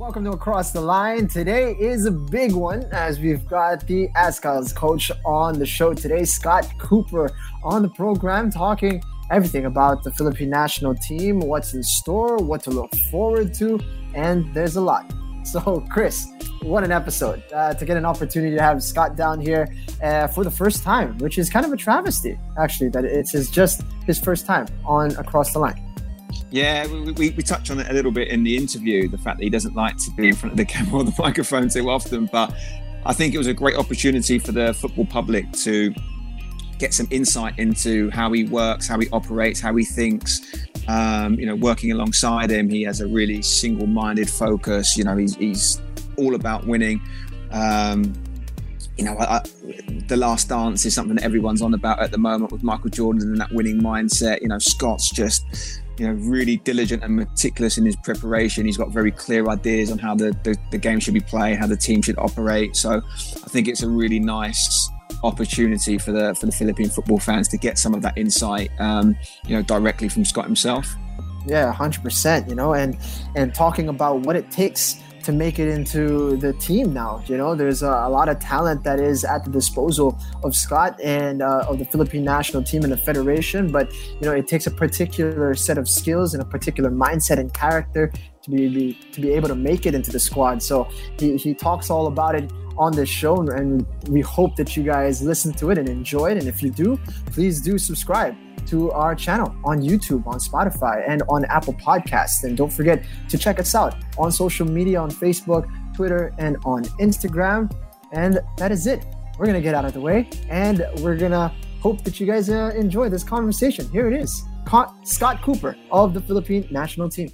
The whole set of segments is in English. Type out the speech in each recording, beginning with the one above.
Welcome to Across the Line. Today is a big one as we've got the Azkals coach on the show today, Scott Cooper, on the program, talking everything about the Philippine national team, what's in store, what to look forward to, and there's a lot. So, Chris, what an episode to get an opportunity to have Scott down here for the first time, which is kind of a travesty, actually, that it's just his first time on Across the Line. Yeah, we touch on it a little bit in the interview, the fact that he doesn't like to be in front of the camera or the microphone too often, but I think it was a great opportunity for the football public to get some insight into how he works, how he operates, how he thinks. Working alongside him, he has a really single-minded focus. He's all about winning. The last dance is something that everyone's on about at the moment with Michael Jordan and that winning mindset. Scott's just really diligent and meticulous in his preparation. He's got very clear ideas on how the game should be played, how the team should operate. So I think it's a really nice opportunity for the Philippine football fans to get some of that insight, directly from Scott himself. Yeah, 100%, and talking about what it takes to make it into the team now. There's a lot of talent that is at the disposal of Scott and of the Philippine national team and the federation, but it takes a particular set of skills and a particular mindset and character to be able to make it into the squad. So he talks all about it on this show, and we hope that you guys listen to it and enjoy it. And if you do, please do subscribe to our channel on YouTube, on Spotify, and on Apple Podcasts. And don't forget to check us out on social media, on Facebook, Twitter, and on Instagram. And that is it. We're going to get out of the way, and we're going to hope that you guys enjoy this conversation. Here it is. Scott Cooper of the Philippine national team.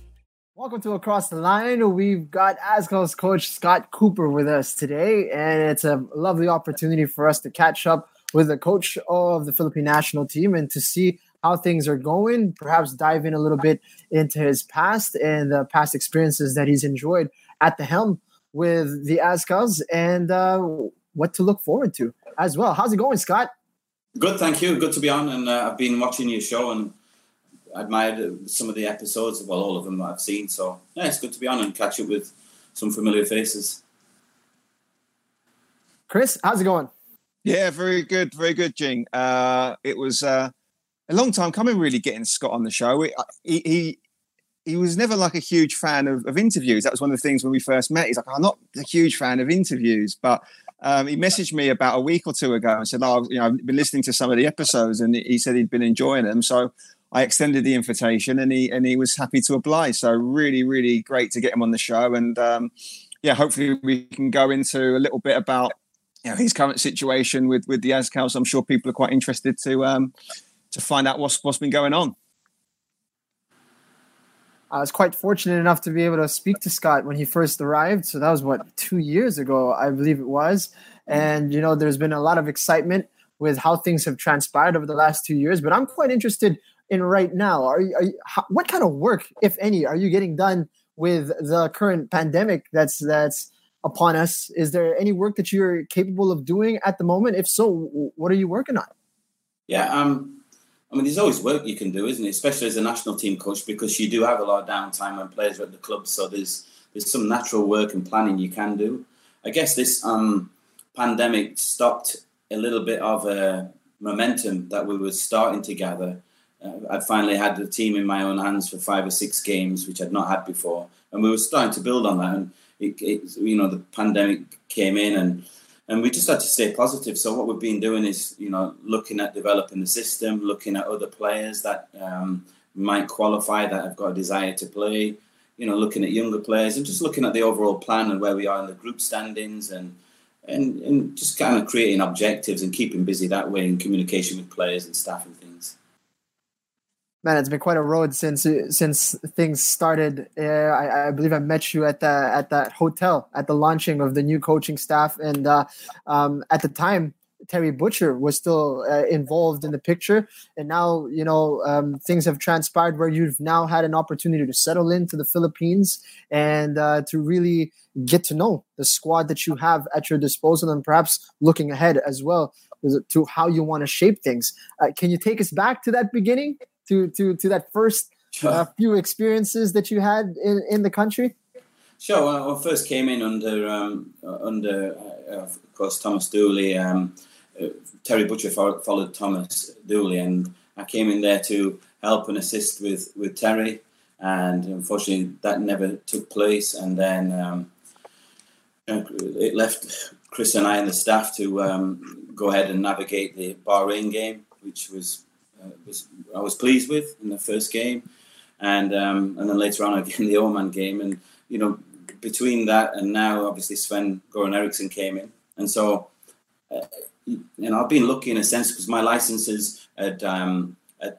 Welcome to Across the Line. We've got Azkals coach Scott Cooper with us today, and it's a lovely opportunity for us to catch up with the coach of the Philippine national team and to see how things are going, perhaps dive in a little bit into his past and the past experiences that he's enjoyed at the helm with the Azkals, and what to look forward to as well. How's it going, Scott? Good, thank you. Good to be on, and I've been watching your show and admired some of the episodes, well, all of them that I've seen. So, yeah, it's good to be on and catch up with some familiar faces. Chris, how's it going? Yeah, very good. Very good, Jing. It was a long time coming, really, getting Scott on the show. He was never like a huge fan of interviews. That was one of the things when we first met. He's like, I'm not a huge fan of interviews, but he messaged me about a week or two ago and said, I've been listening to some of the episodes, and he said he'd been enjoying them. So I extended the invitation, and he was happy to oblige. So really, really great to get him on the show. And hopefully we can go into a little bit about his current situation with the Azkals. I'm sure people are quite interested to find out what's been going on. I was quite fortunate enough to be able to speak to Scott when he first arrived. So that was 2 years ago, I believe it was. And there's been a lot of excitement with how things have transpired over the last 2 years. But I'm quite interested in right now. What kind of work, if any, are you getting done with the current pandemic that's upon us? Is there any work that you're capable of doing at the moment? If so, what are you working on? Yeah, there's always work you can do, isn't it? Especially as a national team coach, because you do have a lot of downtime when players are at the club. So there's some natural work and planning you can do. I guess this pandemic stopped a little bit of a momentum that we were starting to gather. I'd finally had the team in my own hands for 5 or 6 games, which I'd not had before. And we were starting to build on that. And, the pandemic came in and we just had to stay positive. So what we've been doing is, looking at developing the system, looking at other players that might qualify, that have got a desire to play, looking at younger players and just looking at the overall plan and where we are in the group standings and just kind of creating objectives and keeping busy that way in communication with players and staff and things. Man, it's been quite a road since things started. I believe I met you at that hotel at the launching of the new coaching staff, and at the time Terry Butcher was still involved in the picture. And now things have transpired where you've now had an opportunity to settle into the Philippines and to really get to know the squad that you have at your disposal, and perhaps looking ahead as well to how you want to shape things. Can you take us back to that beginning? To that first few experiences that you had in the country? Sure. Well, I first came in under of course, Thomas Dooley. Terry Butcher followed Thomas Dooley, and I came in there to help and assist with Terry. And unfortunately, that never took place. And then it left Chris and I and the staff to go ahead and navigate the Bahrain game, which was I was pleased with in the first game, and then later on again the Oman game. And you know, between that and now, obviously Sven-Göran Eriksson came in, and so I've been lucky in a sense because my licenses had.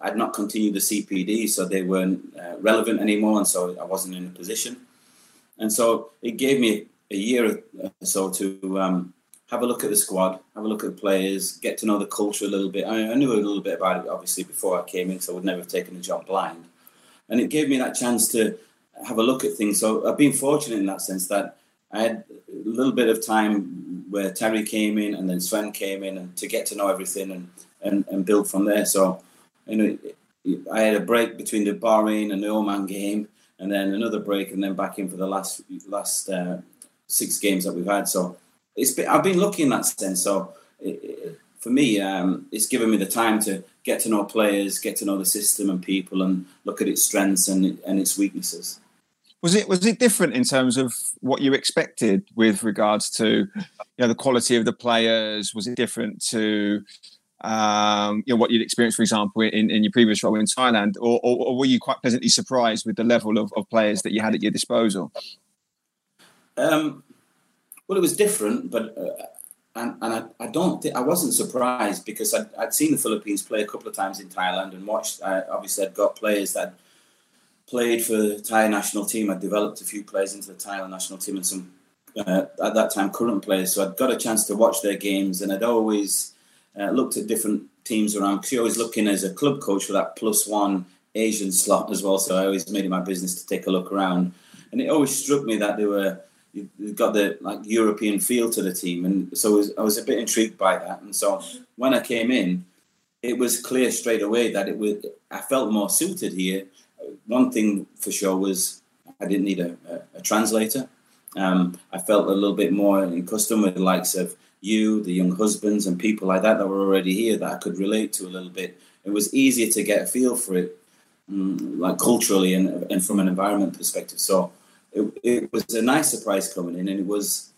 I'd not continued the CPD, so they weren't relevant anymore, and so I wasn't in a position. And so it gave me a year or so to have a look at the squad, have a look at the players, get to know the culture a little bit. I knew a little bit about it, obviously, before I came in, so I would never have taken a job blind. And it gave me that chance to have a look at things. So I've been fortunate in that sense that I had a little bit of time where Terry came in and then Sven came in and to get to know everything and build from there. So... And I had a break between the Bahrain and the Oman game, and then another break, and then back in for the last 6 games that we've had. So I've been lucky in that sense. So for me, it's given me the time to get to know players, get to know the system and people, and look at its strengths and its weaknesses. Was it different in terms of what you expected with regards to, you know, the quality of the players? Was it different to? You know, what you'd experienced, for example, in your previous role in Thailand, or were you quite pleasantly surprised with the level of players that you had at your disposal? Well, it was different, but I wasn't surprised because I'd seen the Philippines play a couple of times in Thailand and watched. Obviously, I'd got players that played for the Thai national team. I'd developed a few players into the Thailand national team and some at that time current players. So I'd got a chance to watch their games, and I'd always. Looked at different teams around because you're always looking as a club coach for that +1 Asian slot as well. So I always made it my business to take a look around, and it always struck me that they got the like European feel to the team, and so I was a bit intrigued by that. And so when I came in, it was clear straight away that I felt more suited here. One thing for sure was I didn't need a translator. I felt a little bit more accustomed with the likes of. You, the young husbands and people like that were already here that I could relate to a little bit. It was easier to get a feel for it, like culturally and from an environment perspective. So it was a nice surprise coming in, and it was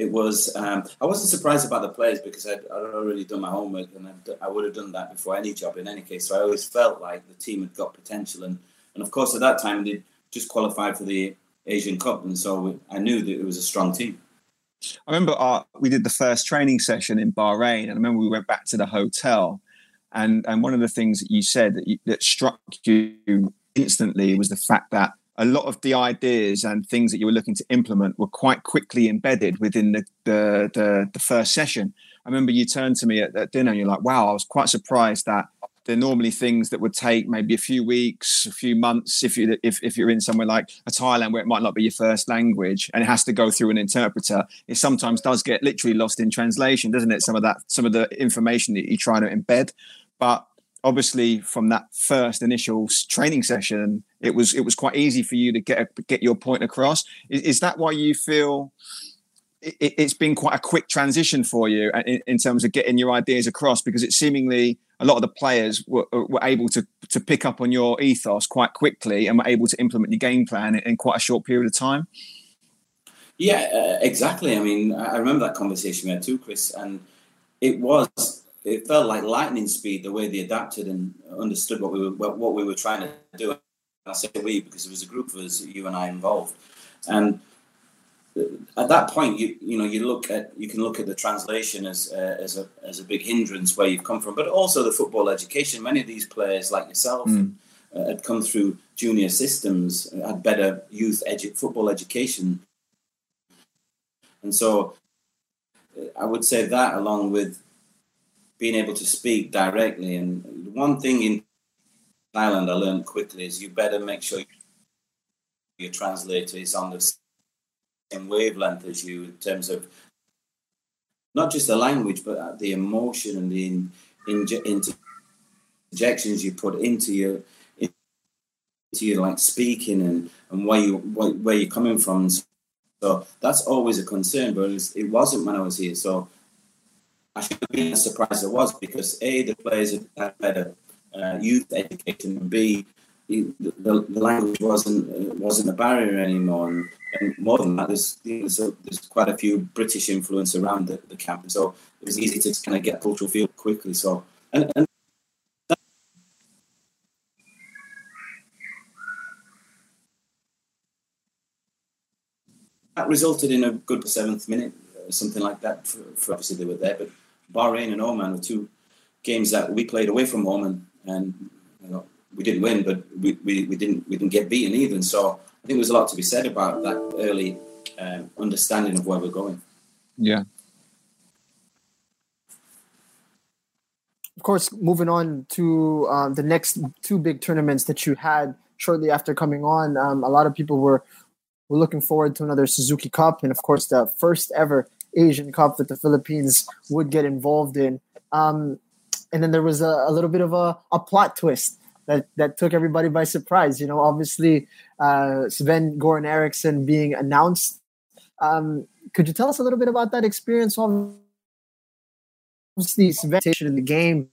I wasn't surprised about the players because I'd already done my homework, and I would have done that before any job in any case. So I always felt like the team had got potential, and of course at that time they just qualified for the Asian Cup, and so I knew that it was a strong team. I remember we did the first training session in Bahrain, and I remember we went back to the hotel, and one of the things that you said that struck you instantly was the fact that a lot of the ideas and things that you were looking to implement were quite quickly embedded within the first session. I remember you turned to me at dinner and you're like, wow, I was quite surprised that they're normally things that would take maybe a few weeks, a few months, if you're in somewhere like Thailand where it might not be your first language and it has to go through an interpreter. It sometimes does get literally lost in translation, doesn't it? Some of the information that you try to embed, but obviously from that first initial training session, it was quite easy for you to get your point across. Is that why you feel? It's been quite a quick transition for you in terms of getting your ideas across, because it's seemingly a lot of the players were able to pick up on your ethos quite quickly and were able to implement your game plan in quite a short period of time. Yeah, exactly. I mean, I remember that conversation we had too, Chris, and it felt like lightning speed the way they adapted and understood what we were trying to do. And I say we because it was a group of us, you and I involved, and. At that point, you can look at the translation as a big hindrance where you've come from, but also the football education. Many of these players, like yourself, had come through junior systems, had better youth football education, and so I would say that, along with being able to speak directly, and one thing in Thailand I learned quickly is you better make sure your translator is on the same wavelength as you in terms of not just the language but the emotion and the interjections you put into your like speaking and where you're coming from. So So that's always a concern, but it wasn't when I was here. So I shouldn't be as surprised as I was, because A, the players had better youth education, and B, the language wasn't a barrier anymore. And more than that, there's quite a few British influence around the camp. So it was easy to kind of get cultural feel quickly. So and that resulted in a good seventh minute, something like that. For obviously they were there, but Bahrain and Oman were two games that we played away from home, and you know, we didn't win, but we didn't get beaten either. So I think there's a lot to be said about that early understanding of where we're going. Yeah. Of course, moving on to the next two big tournaments that you had shortly after coming on, a lot of people were looking forward to another Suzuki Cup, and of course the first ever Asian Cup that the Philippines would get involved in. And then there was a little bit of a plot twist that took everybody by surprise. You know, obviously Sven-Göran Eriksson being announced. Could you tell us a little bit about that experience? Obviously, Sven in the game,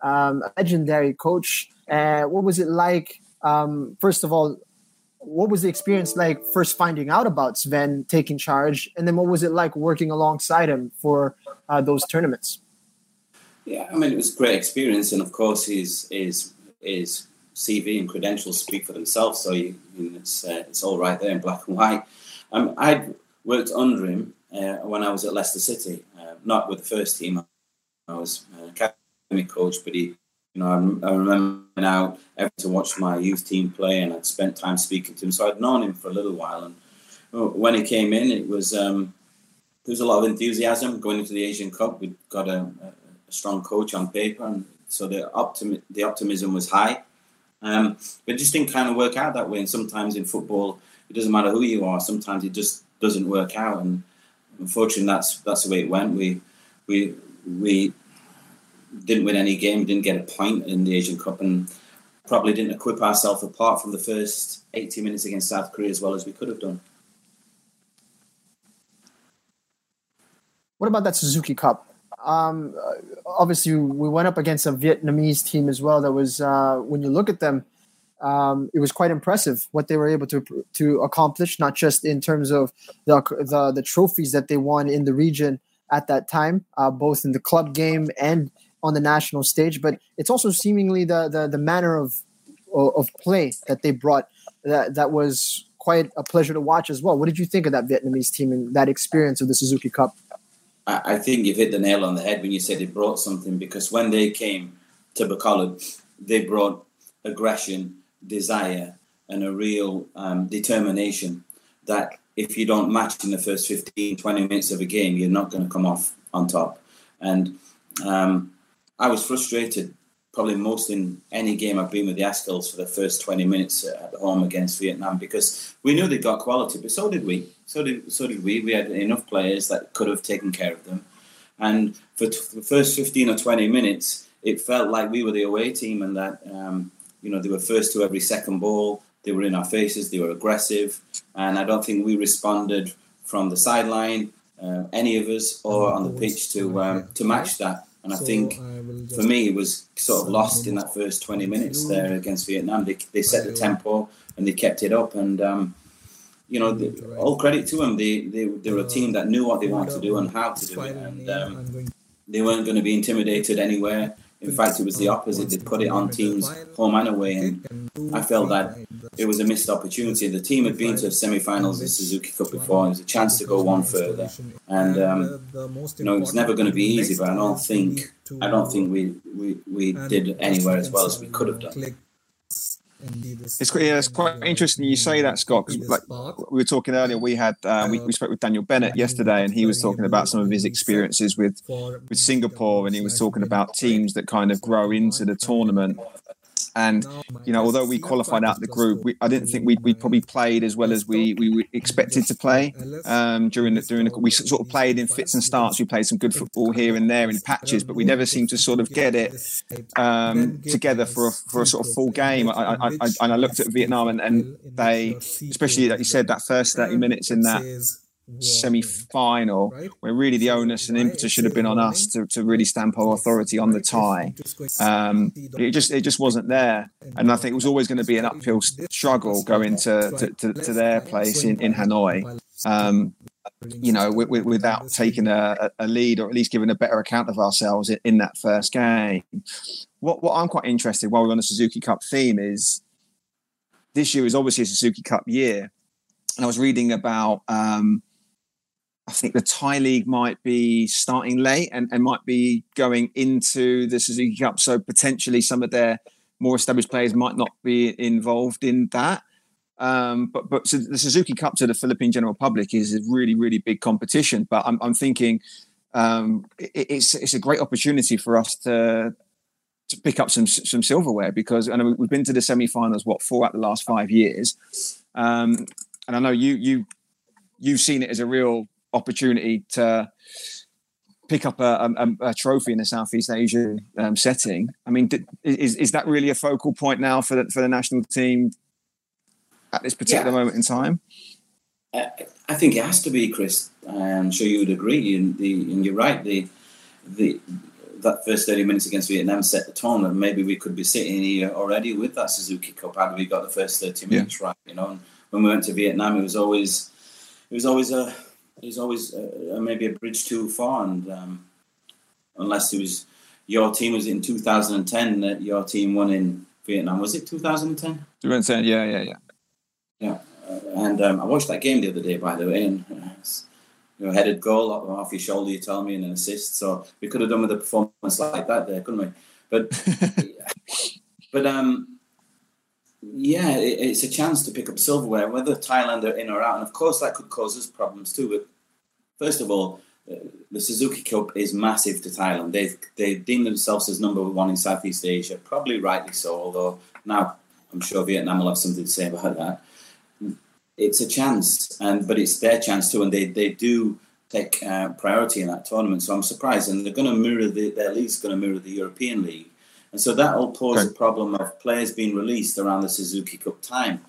a legendary coach. What was it like? First of all, what was the experience like first finding out about Sven taking charge? And then what was it like working alongside him for those tournaments? Yeah, I mean, it was a great experience. And of course, his CV and credentials speak for themselves. So it's all right there in black and white. I'd worked under him when I was at Leicester City, not with the first team. I was an academy coach, but I remember now having to watch my youth team play, and I'd spent time speaking to him. So I'd known him for a little while. And when he came in, it was there was a lot of enthusiasm going into the Asian Cup. We'd got a strong coach on paper, and so the optimism was high. But it just didn't kind of work out that way. And sometimes in football, it doesn't matter who you are. Sometimes it just doesn't work out. And unfortunately, that's the way it went. We didn't win any game, didn't get a point in the Asian Cup, and probably didn't equip ourselves apart from the first 80 minutes against South Korea as well as we could have done. What about that Suzuki Cup? Obviously, we went up against a Vietnamese team as well. That was, when you look at them, it was quite impressive what they were able to accomplish, not just in terms of the trophies that they won in the region at that time, both in the club game and on the national stage, but it's also seemingly the manner of play that they brought that was quite a pleasure to watch as well. What did you think of that Vietnamese team and that experience of the Suzuki Cup? I think you've hit the nail on the head when you said it brought something, because when they came to Bacolod, they brought aggression, desire, and a real determination that if you don't match in the first 15, 20 minutes of a game, you're not going to come off on top. And I was frustrated probably most in any game I've been with the Azkals for the first 20 minutes at home against Vietnam, because we knew they got quality, but so did we. So did we. We had enough players that could have taken care of them. And for the first 15 or 20 minutes, it felt like we were the away team, and that they were first to every second ball. They were in our faces. They were aggressive. And I don't think we responded from the sideline, any of us, or on the pitch to match that. And I think, for me, it was sort of lost in that first 20 minutes there against Vietnam. They set the tempo and they kept it up. And, all credit to them. They were a team that knew what they wanted to do and how to do it. And they weren't going to be intimidated anywhere. In fact, it was the opposite. They put it on teams home and away. And I felt that it was a missed opportunity. The team had been to semi-finals in Suzuki Cup before. It was a chance to go one further. And, it was never going to be easy, but I don't think we did anywhere as well as we could have done. It's quite interesting you say that, Scott, because like we were talking earlier, we had we spoke with Daniel Bennett yesterday, and he was talking about some of his experiences with Singapore, and he was talking about teams that kind of grow into the tournament And, you know, although we qualified out the group, I didn't think we probably played as well as we expected to play during the we sort of played in fits and starts. We played some good football here and there in patches, but we never seemed to sort of get it together for a sort of full game. I looked at Vietnam and they, especially like you said, that first 30 minutes in that semi-final, where really the onus and impetus should have been on us to really stamp our authority on the tie. It just wasn't there, and I think it was always going to be an uphill struggle going to their place in Hanoi, without taking a lead or at least giving a better account of ourselves in that first game. What I'm quite interested, while we're on the Suzuki Cup theme, is this year is obviously a Suzuki Cup year. And I was reading about, I think the Thai League might be starting late and might be going into the Suzuki Cup. So potentially some of their more established players might not be involved in that. But so the Suzuki Cup to the Philippine general public is a really, really big competition. But I'm thinking it's a great opportunity for us to pick up some silverware, because and we've been to the semi-finals, 4 out of the last 5 years. And I know you've seen it as a real opportunity to pick up a trophy in a Southeast Asia setting. I mean, is that really a focal point now for the national team at this particular moment in time? I think it has to be, Chris. I'm sure you would agree. And you're right. That first 30 minutes against Vietnam set the tone, and maybe we could be sitting here already with that Suzuki Cup had we got the first 30 minutes right. You know. When we went to Vietnam, it was always maybe a bridge too far, and unless it was your team was in 2010 that your team won in Vietnam. Was it 2010? 2010, yeah. And I watched that game the other day, by the way, and headed goal off your shoulder, you tell me, and an assist. So we could have done with a performance like that there, couldn't we? But. Yeah, it's a chance to pick up silverware, whether Thailand are in or out. And, of course, that could cause us problems too. But first of all, the Suzuki Cup is massive to Thailand. They deem themselves as number one in Southeast Asia, probably rightly so, although now I'm sure Vietnam will have something to say about that. It's a chance, but it's their chance too, and they do take priority in that tournament. So I'm surprised. And they're going to mirror their league's going to mirror the European League. And so that will pose a problem of players being released around the Suzuki Cup time.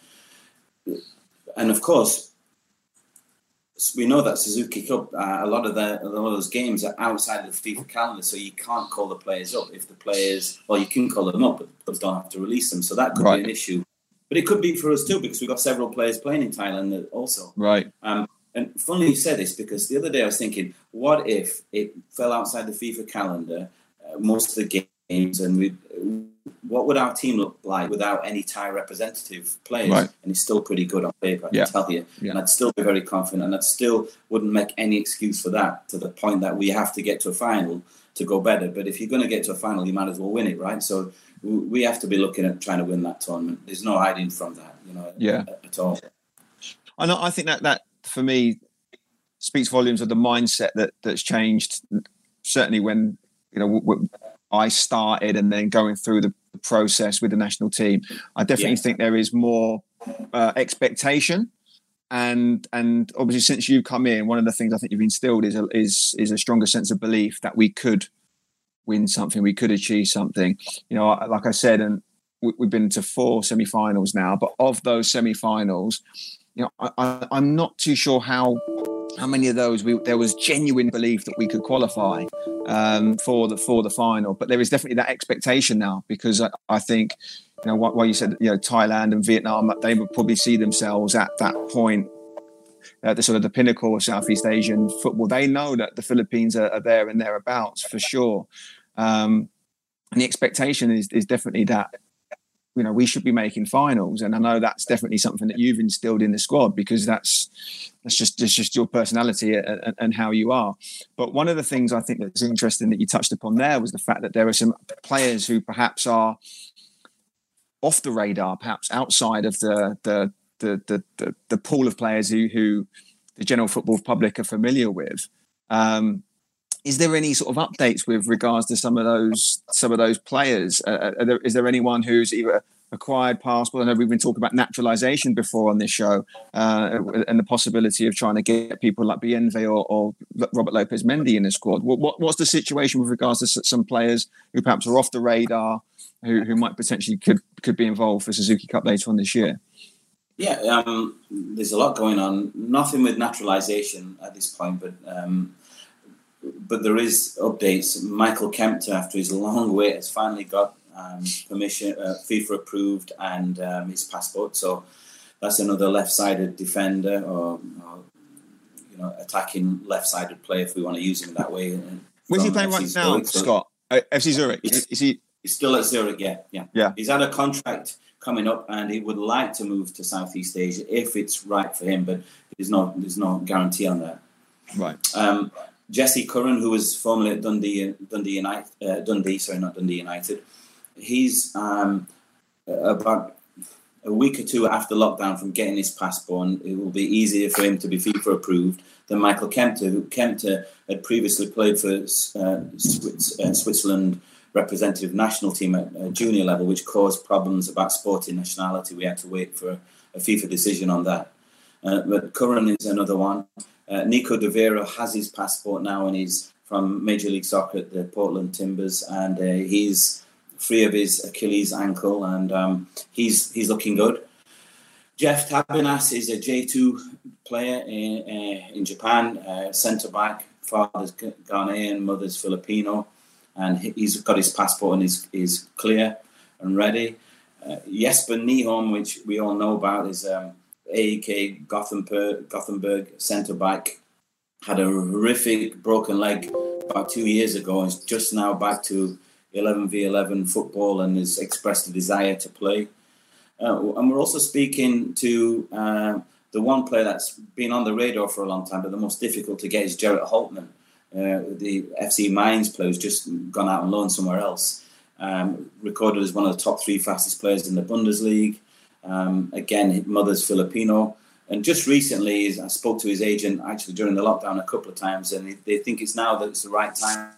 And of course, we know that Suzuki Cup, a lot of those games are outside of the FIFA calendar, so you can't call the players up. You can call them up, but the clubs don't have to release them. So that could be an issue. But it could be for us too, because we've got several players playing in Thailand also. Right. And funnily you said this, because the other day I was thinking, what if it fell outside the FIFA calendar, most of the games, and what would our team look like without any Thai representative players? Right. And it's still pretty good on paper, I can tell you. Yeah. And I'd still be very confident, and I still wouldn't make any excuse for that, to the point that we have to get to a final to go better. But if you're going to get to a final, you might as well win it, right? So we have to be looking at trying to win that tournament. There's no hiding from that, at all. I know. I think that for me speaks volumes of the mindset that's changed. Certainly when I started and then going through the process with the national team, I definitely think there is more expectation. And obviously, since you've come in, one of the things I think you've instilled is a stronger sense of belief that we could win something, we could achieve something. You know, like I said, and we've been to 4 semi-finals now, but of those semi-finals, I'm not too sure how many of those there was genuine belief that we could qualify for the final. But there is definitely that expectation now, because I think, while you said, Thailand and Vietnam, they would probably see themselves at that point, at the sort of the pinnacle of Southeast Asian football. They know that the Philippines are there and thereabouts for sure. And the expectation is definitely that, we should be making finals. And I know that's definitely something that you've instilled in the squad, because that's just your personality and how you are. But one of the things I think that's interesting that you touched upon there was the fact that there are some players who perhaps are off the radar, perhaps outside of the pool of players who the general football public are familiar with. Is there any sort of updates with regards to some of those players? Is there anyone who's either acquired passport? I know we've been talking about naturalisation before on this show, and the possibility of trying to get people like Bienve or Robert Lopez Mendy in the squad. What's the situation with regards to some players who perhaps are off the radar, who might potentially could be involved for Suzuki Cup later on this year? Yeah, there's a lot going on. Nothing with naturalisation at this point, but there is updates. Michael Kempter, after his long wait, has finally got permission, FIFA approved, and his passport. So that's another left-sided defender, or attacking left-sided player if we want to use him that way. Where's he playing right now, Scott? FC Zurich. He's still at Zurich. Yeah. He's had a contract coming up, and he would like to move to Southeast Asia if it's right for him, but there's no guarantee on that. Right. Jesse Curran, who was formerly at Dundee United, he's about a week or two after lockdown from getting his passport, and it will be easier for him to be FIFA approved than Michael Kempter, who had previously played for Switzerland representative national team at junior level, which caused problems about sporting nationality. We had to wait for a FIFA decision on that. But Curran is another one. Nico De Vera has his passport now, and he's from Major League Soccer at the Portland Timbers, and he's free of his Achilles ankle, and he's looking good. Jeff Tabinas is a J2 player in Japan, centre-back, father's Ghanaian, mother's Filipino, and he's got his passport and is clear and ready. Jesper Nyholm, which we all know about, is AEK Gothenburg centre-back, had a horrific broken leg about 2 years ago and is just now back to 11v11 football and has expressed a desire to play. And we're also speaking to the one player that's been on the radar for a long time, but the most difficult to get is Gerrit Holtmann, the FC Mainz player who's just gone out on loan somewhere else. Recorded as one of the top three fastest players in the Bundesliga. Again, his mother's Filipino. And just recently, I spoke to his agent actually during the lockdown a couple of times, and they think it's now that it's the right time.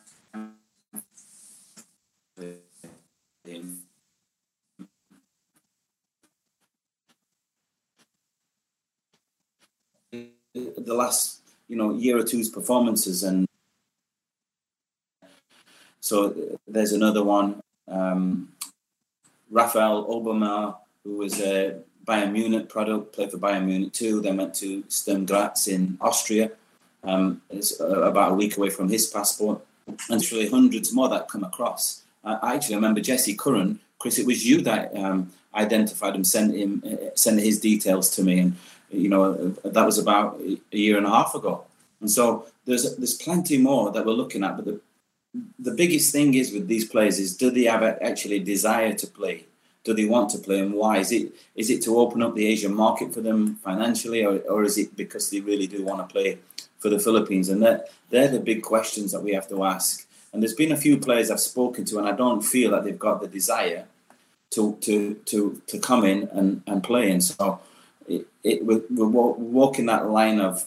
The last, year or two's performances, and so there's another one. Raphael Obermeier, who was a Bayern Munich product, played for Bayern Munich too. Then went to Sturm Graz in Austria. It's about a week away from his passport. And there's really hundreds more that come across. I actually remember Jesse Curran. Chris, it was you that identified him, sent his details to me. And, that was about a year and a half ago. And so there's plenty more that we're looking at. But the biggest thing is with these players is, do they have actually desire to play? Do they want to play, and why? Is it to open up the Asian market for them financially, or is it because they really do want to play for the Philippines? And they're the big questions that we have to ask. And there's been a few players I've spoken to, and I don't feel that they've got the desire to come in and play. And so we're walking that line of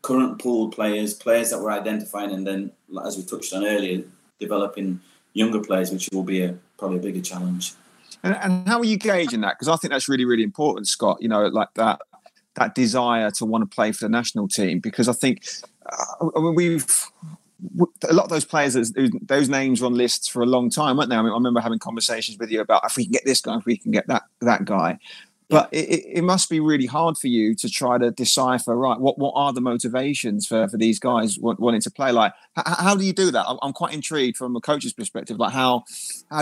current pool players that we're identifying, and then, as we touched on earlier, developing younger players, which will be probably a bigger challenge. And how are you gauging that? Because I think that's really, really important, Scott, like that desire to want to play for the national team. Because I think a lot of those players, those names were on lists for a long time, weren't they? I mean, I remember having conversations with you about if we can get this guy, if we can get that guy. But it must be really hard for you to try to decipher, right, what are the motivations for these guys wanting to play? Like, how do you do that? I'm quite intrigued from a coach's perspective. Like, how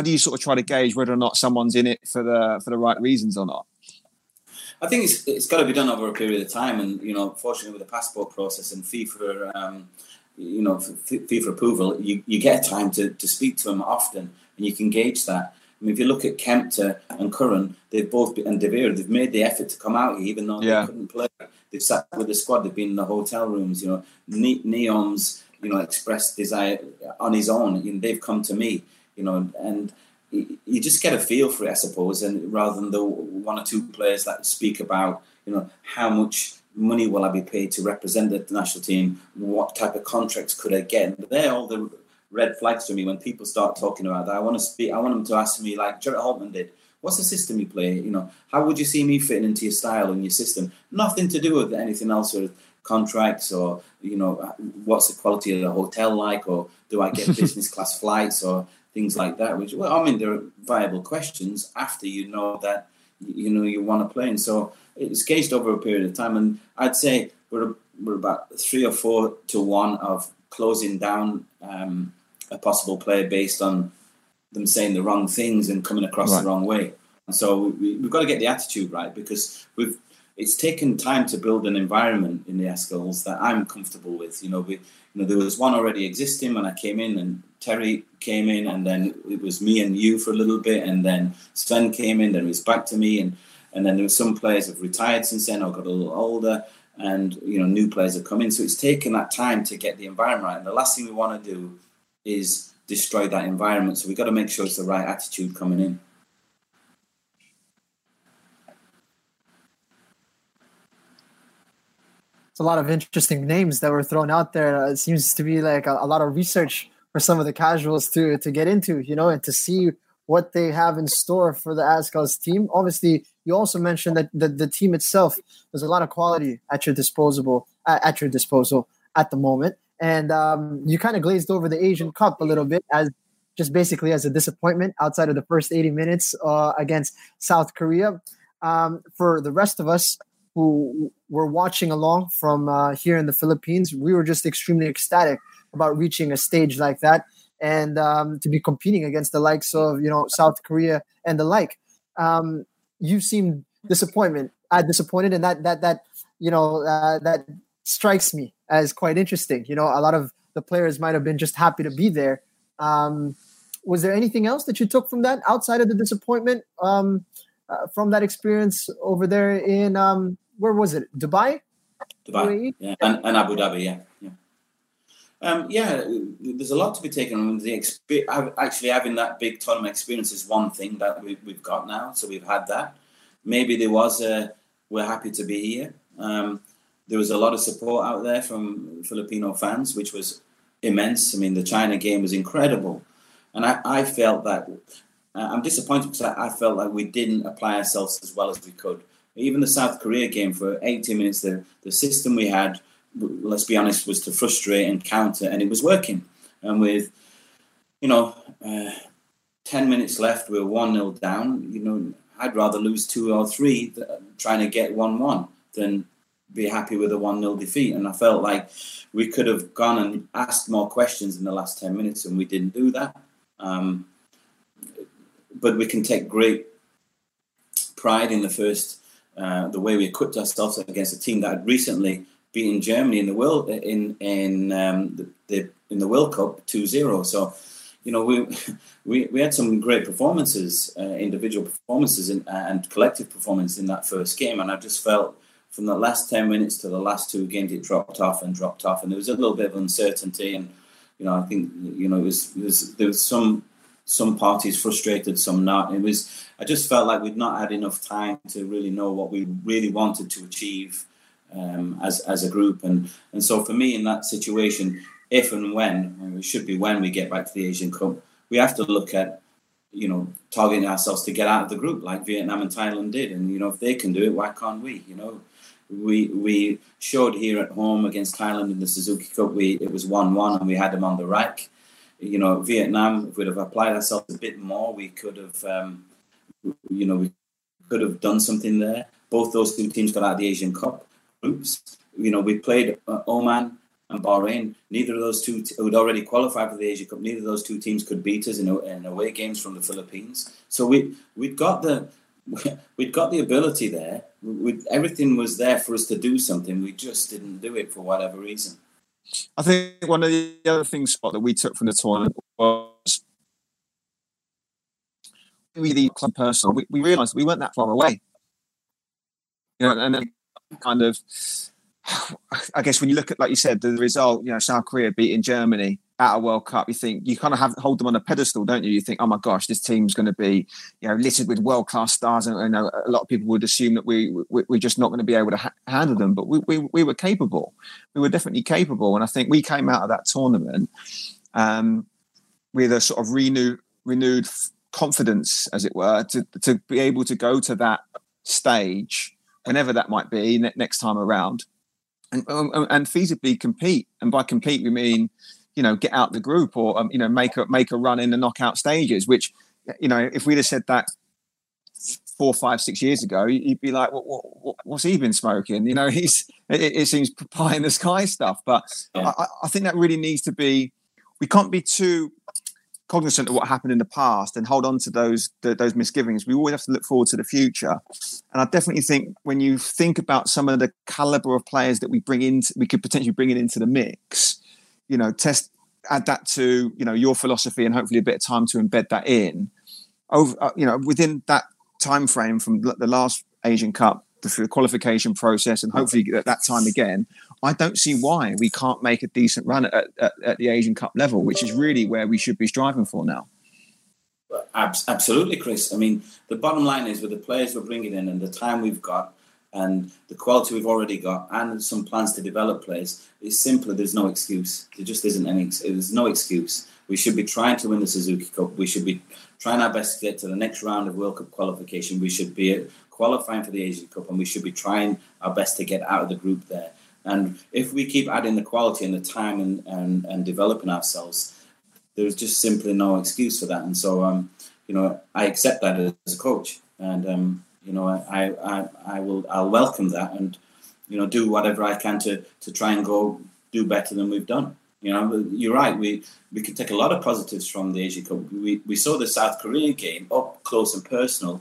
do you sort of try to gauge whether or not someone's in it for the right reasons or not? I think it's got to be done over a period of time. And, fortunately, with the passport process and FIFA, FIFA approval, you get time to speak to them often, and you can gauge that. I mean, if you look at Kempter and Curran, they've both been, and De Vera, they've made the effort to come out here, even though they couldn't play. They've sat with the squad. They've been in the hotel rooms. Neom's, expressed desire on his own. They've come to me. And you just get a feel for it, I suppose. And rather than the one or two players that speak about, how much money will I be paid to represent the national team? What type of contracts could I get? They're all the red flags to me when people start talking about that. I want them to ask me, like Gerrit Holtmann did, what's the system you play? You know, how would you see me fitting into your style and your system? Nothing to do with anything else with contracts or, you know, what's the quality of the hotel like, or do I get business class flights or things like that? Which, well, I mean, there are viable questions after you know that, you know, you want to play. And so it's gauged over a period of time. And I'd say we're about 3 or 4 to 1 of closing down a possible player based on them saying the wrong things and coming across right. the wrong way. And so we've got to get the attitude right, because it's taken time to build an environment in the Azkals that I'm comfortable with. You know, there was one already existing when I came in, and Terry came in, and then it was me and you for a little bit, and then Sven came in, then it was back to me, and then there were some players have retired since then or got a little older, and, you know, new players have come in. So it's taken that time to get the environment right. And the last thing we want to do is destroy that environment. So we've got to make sure it's the right attitude coming in. A lot of interesting names that were thrown out there. It seems to be like a lot of research for some of the casuals to get into, you know, and to see what they have in store for the Azkals team. Obviously, you also mentioned that the team itself, there's a lot of quality at your disposal at the moment. And you kind of glazed over the Asian Cup a little bit as just basically as a disappointment outside of the first 80 minutes against South Korea. For the rest of us who were watching along from here in the Philippines, we were just extremely ecstatic about reaching a stage like that and to be competing against the likes of, you know, South Korea and the like. You seem disappointed, and that you know that strikes me as quite interesting. You know, a lot of the players might have been just happy to be there. Was there anything else that you took from that outside of the disappointment from that experience over there in? Where was it? Dubai, yeah. And Abu Dhabi, yeah. Yeah, there's a lot to be taken. I mean, actually having that big tournament experience is one thing that we've got now. So we've had that. Maybe there was we're happy to be here. There was a lot of support out there from Filipino fans, which was immense. I mean, the China game was incredible. And I felt that I'm disappointed because I felt like we didn't apply ourselves as well as we could. Even the South Korea game for 80 minutes, the system we had, let's be honest, was to frustrate and counter, and it was working. And with, you know, 10 minutes left, we were 1-0 down. You know, I'd rather lose 2 or 3 trying to get 1-1 than be happy with a 1-0 defeat. And I felt like we could have gone and asked more questions in the last 10 minutes, and we didn't do that. But we can take great pride in the first... the way we equipped ourselves against a team that had recently beaten Germany in the world in the World Cup 2-0. So, you know, we had some great performances, individual performances and collective performance in that first game. And I just felt from the last 10 minutes to the last 2 games, it dropped off, and there was a little bit of uncertainty. And you know, I think you know there was some parties frustrated, some not. It was. I just felt like we'd not had enough time to really know what we really wanted to achieve as a group. And so for me in that situation, if and when, and it should be when we get back to the Asian Cup, we have to look at, you know, targeting ourselves to get out of the group like Vietnam and Thailand did. And, you know, if they can do it, why can't we? You know, we showed here at home against Thailand in the Suzuki Cup, it was 1-1 and we had them on the rack. You know, Vietnam, if we'd have applied ourselves a bit more, we could have done something there. Both those two teams got out of the Asian Cup groups. You know, we played Oman and Bahrain. Neither of those two would already qualify for the Asian Cup. Neither of those two teams could beat us in away games from the Philippines. So we'd got the ability there. Everything was there for us to do something. We just didn't do it for whatever reason. I think one of the other things, Scott, that we took from the tournament was the club personal. We realised we weren't that far away. You know, and then kind of, I guess when you look at, like you said, the result, you know, South Korea beating Germany, at a World Cup, you think you kind of hold them on a pedestal, don't you? You think, oh my gosh, this team's going to be, you know, littered with world-class stars, and you know, a lot of people would assume that we're just not going to be able to handle them. But we were capable. We were definitely capable, and I think we came out of that tournament with a sort of renewed confidence, as it were, to be able to go to that stage whenever that might be next time around, and feasibly compete. And by compete, we mean, you know, get out the group or you know, make a run in the knockout stages. Which, you know, if we'd have said that 4, 5, 6 years ago, you'd be like, what's he been smoking? You know, it seems pie in the sky stuff. But yeah. I think that really needs to be. We can't be too cognizant of what happened in the past and hold on to those misgivings. We always have to look forward to the future. And I definitely think when you think about some of the caliber of players that we could potentially bring it into the mix, you know, add that to, you know, your philosophy and hopefully a bit of time to embed that in over, you know, within that time frame from the last Asian Cup, the qualification process, and hopefully at that time again. I don't see why we can't make a decent run at the Asian Cup level, which is really where we should be striving for now. Absolutely, Chris. I mean, the bottom line is with the players we're bringing in and the time we've got and the quality we've already got and some plans to develop players, it's simply there's no excuse. There just isn't any. There's no excuse. We should be trying to win the Suzuki Cup. We should be trying our best to get to the next round of World Cup qualification. We should be qualifying for the Asian Cup, and we should be trying our best to get out of the group there. And if we keep adding the quality and the time and developing ourselves, there's just simply no excuse for that. And so, you know, I accept that as a coach, and you know, I'll welcome that, and you know, do whatever I can to try and go do better than we've done. You know, you're right. We can take a lot of positives from the Asia Cup. We saw the South Korea game up close and personal,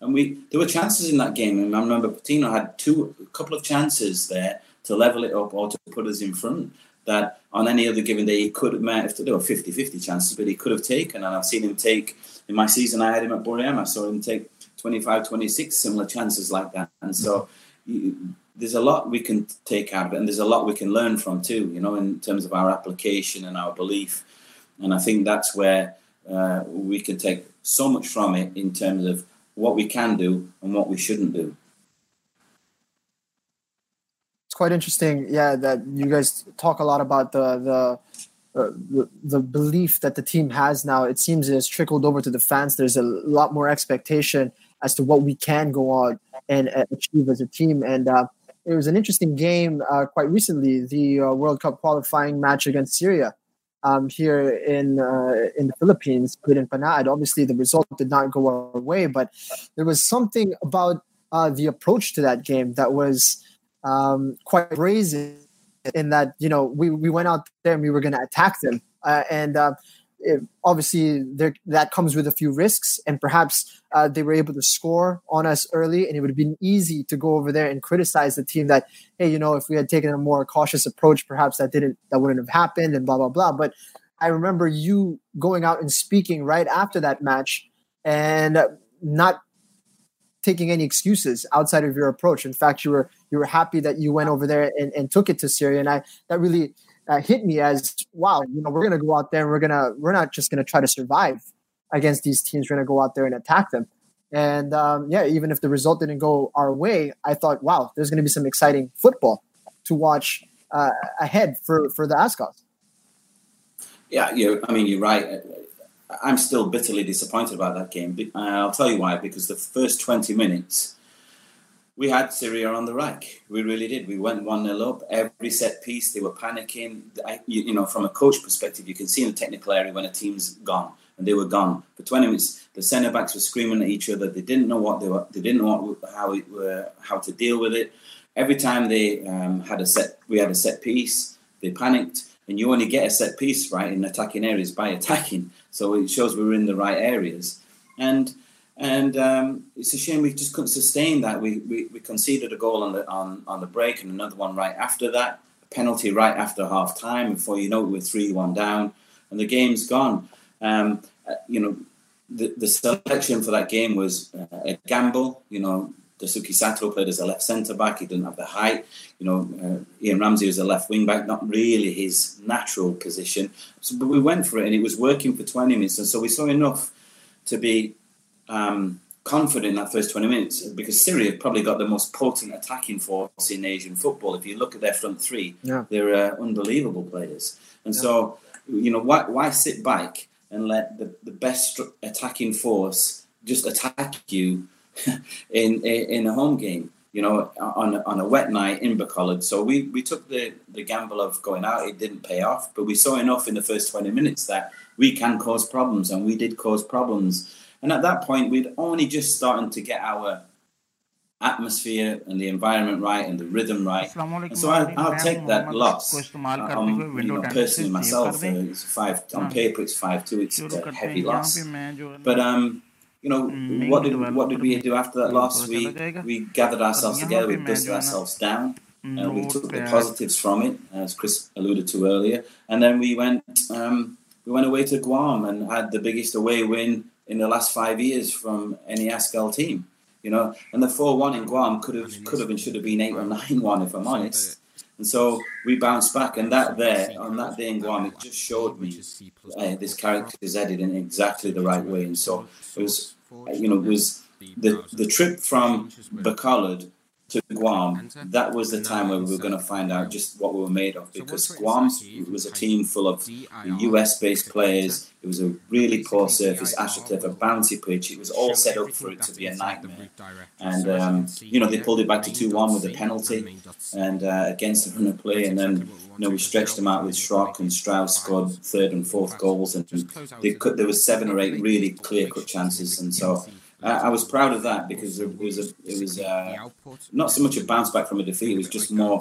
and there were chances in that game. And I remember Patino had a couple of chances there to level it up or to put us in front that on any other given day he could have met. There were 50-50 chances, but he could have taken. And I've seen him take, in my season I had him at Boream, I saw him take 25-26 similar chances like that. And so there's a lot we can take out of it, and there's a lot we can learn from too, you know, in terms of our application and our belief. And I think that's where we can take so much from it in terms of what we can do and what we shouldn't do. Quite interesting, yeah, that you guys talk a lot about the belief that the team has now. It seems it has trickled over to the fans. There's a lot more expectation as to what we can go on and achieve as a team. And it was an interesting game quite recently, the World Cup qualifying match against Syria here in the Philippines, played in Panaad. Obviously, the result did not go our way, but there was something about the approach to that game that was quite brazen, in that, you know, we went out there and we were going to attack them, obviously that comes with a few risks, and perhaps they were able to score on us early, and it would have been easy to go over there and criticize the team that, hey, you know, if we had taken a more cautious approach, perhaps that wouldn't have happened, and blah blah blah. But I remember you going out and speaking right after that match and not taking any excuses outside of your approach. In fact, you were happy that you went over there and took it to Syria, and that really hit me as, wow, you know, we're going to go out there and we're not just going to try to survive against these teams. We're going to go out there and attack them. And yeah, even if the result didn't go our way, I thought, wow, there's going to be some exciting football to watch ahead for the Azkals. Yeah, I mean, you're right. I'm still bitterly disappointed about that game. I'll tell you why, because the first 20 minutes, we had Syria on the rack. We really did. We went 1-0 up. Every set piece, they were panicking. You know, from a coach perspective, you can see in the technical area when a team's gone, and they were gone. For 20 minutes, the centre-backs were screaming at each other. They didn't know what they were. They didn't know how to deal with it. Every time they we had a set piece, they panicked. And you only get a set piece right in attacking areas by attacking. So it shows we were in the right areas. And it's a shame we just couldn't sustain that. We conceded a goal on the break, and another one right after that, a penalty right after half time. Before you know it, we're 3-1 down, and the game's gone. You know, the selection for that game was a gamble. You know, Daisuke Sato played as a left centre-back. He didn't have the height. You know, Ian Ramsey was a left wing-back, not really his natural position. So, but we went for it, and it was working for 20 minutes. And so we saw enough to be confident in that first 20 minutes, because Syria probably got the most potent attacking force in Asian football. If you look at their front three, they're unbelievable players. And so, you know, why sit back and let the best attacking force just attack you in a home game, you know, on a wet night in Bacolod? So we took the gamble of going out. It didn't pay off, but we saw enough in the first 20 minutes that we can cause problems, and we did cause problems. And at that point, we'd only just started to get our atmosphere and the environment right and the rhythm right. And so I'll take that loss. You know, personally myself, it's five on paper. It's 5-2. It's a heavy loss. But you know, what did we do after that loss? We gathered ourselves together. We dusted ourselves down. We took the positives from it, as Chris alluded to earlier. And then we went away to Guam and had the biggest away win in the last 5 years from any Azkals team. You know, and the 4-1 in Guam could have and should have been 8 or 9-1, if I'm honest. And so we bounced back, and on that day in Guam, it just showed me this character is headed in exactly the right way. And so it was, you know, it was the trip from Bacolod to Guam. That was the time where we were going to find out just what we were made of, because Guam was a team full of US-based players. It was a really poor surface, AstroTurf, a bouncy pitch. It was all set up for it to be a nightmare. And, you know, they pulled it back to 2-1 with a penalty and against the run of play. And then, you know, we stretched them out with Schröck, and Strauss scored third and fourth goals. And there was 7 or 8 really clear-cut chances. And so I was proud of that, because it was not so much a bounce back from a defeat. It was just more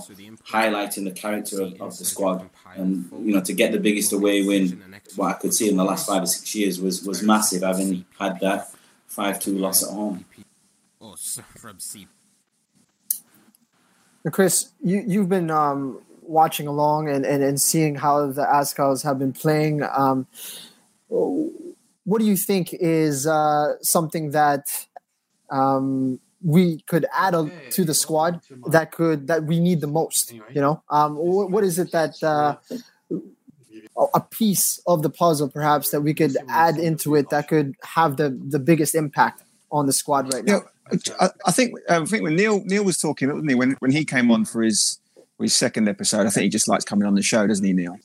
highlighting the character of the squad. And, you know, to get the biggest away win, what I could see in the last 5 or 6 years was massive, having had that 5-2 loss at home. Chris, you've been watching along and seeing how the Azkals have been playing. What do you think is something that we could add to the squad that we need the most? You know, what is it that a piece of the puzzle, perhaps, that we could add into it that could have the biggest impact on the squad right now? You know, I think when Neil was talking, wasn't he, when he came on for his second episode? I think he just likes coming on the show, doesn't he, Neil?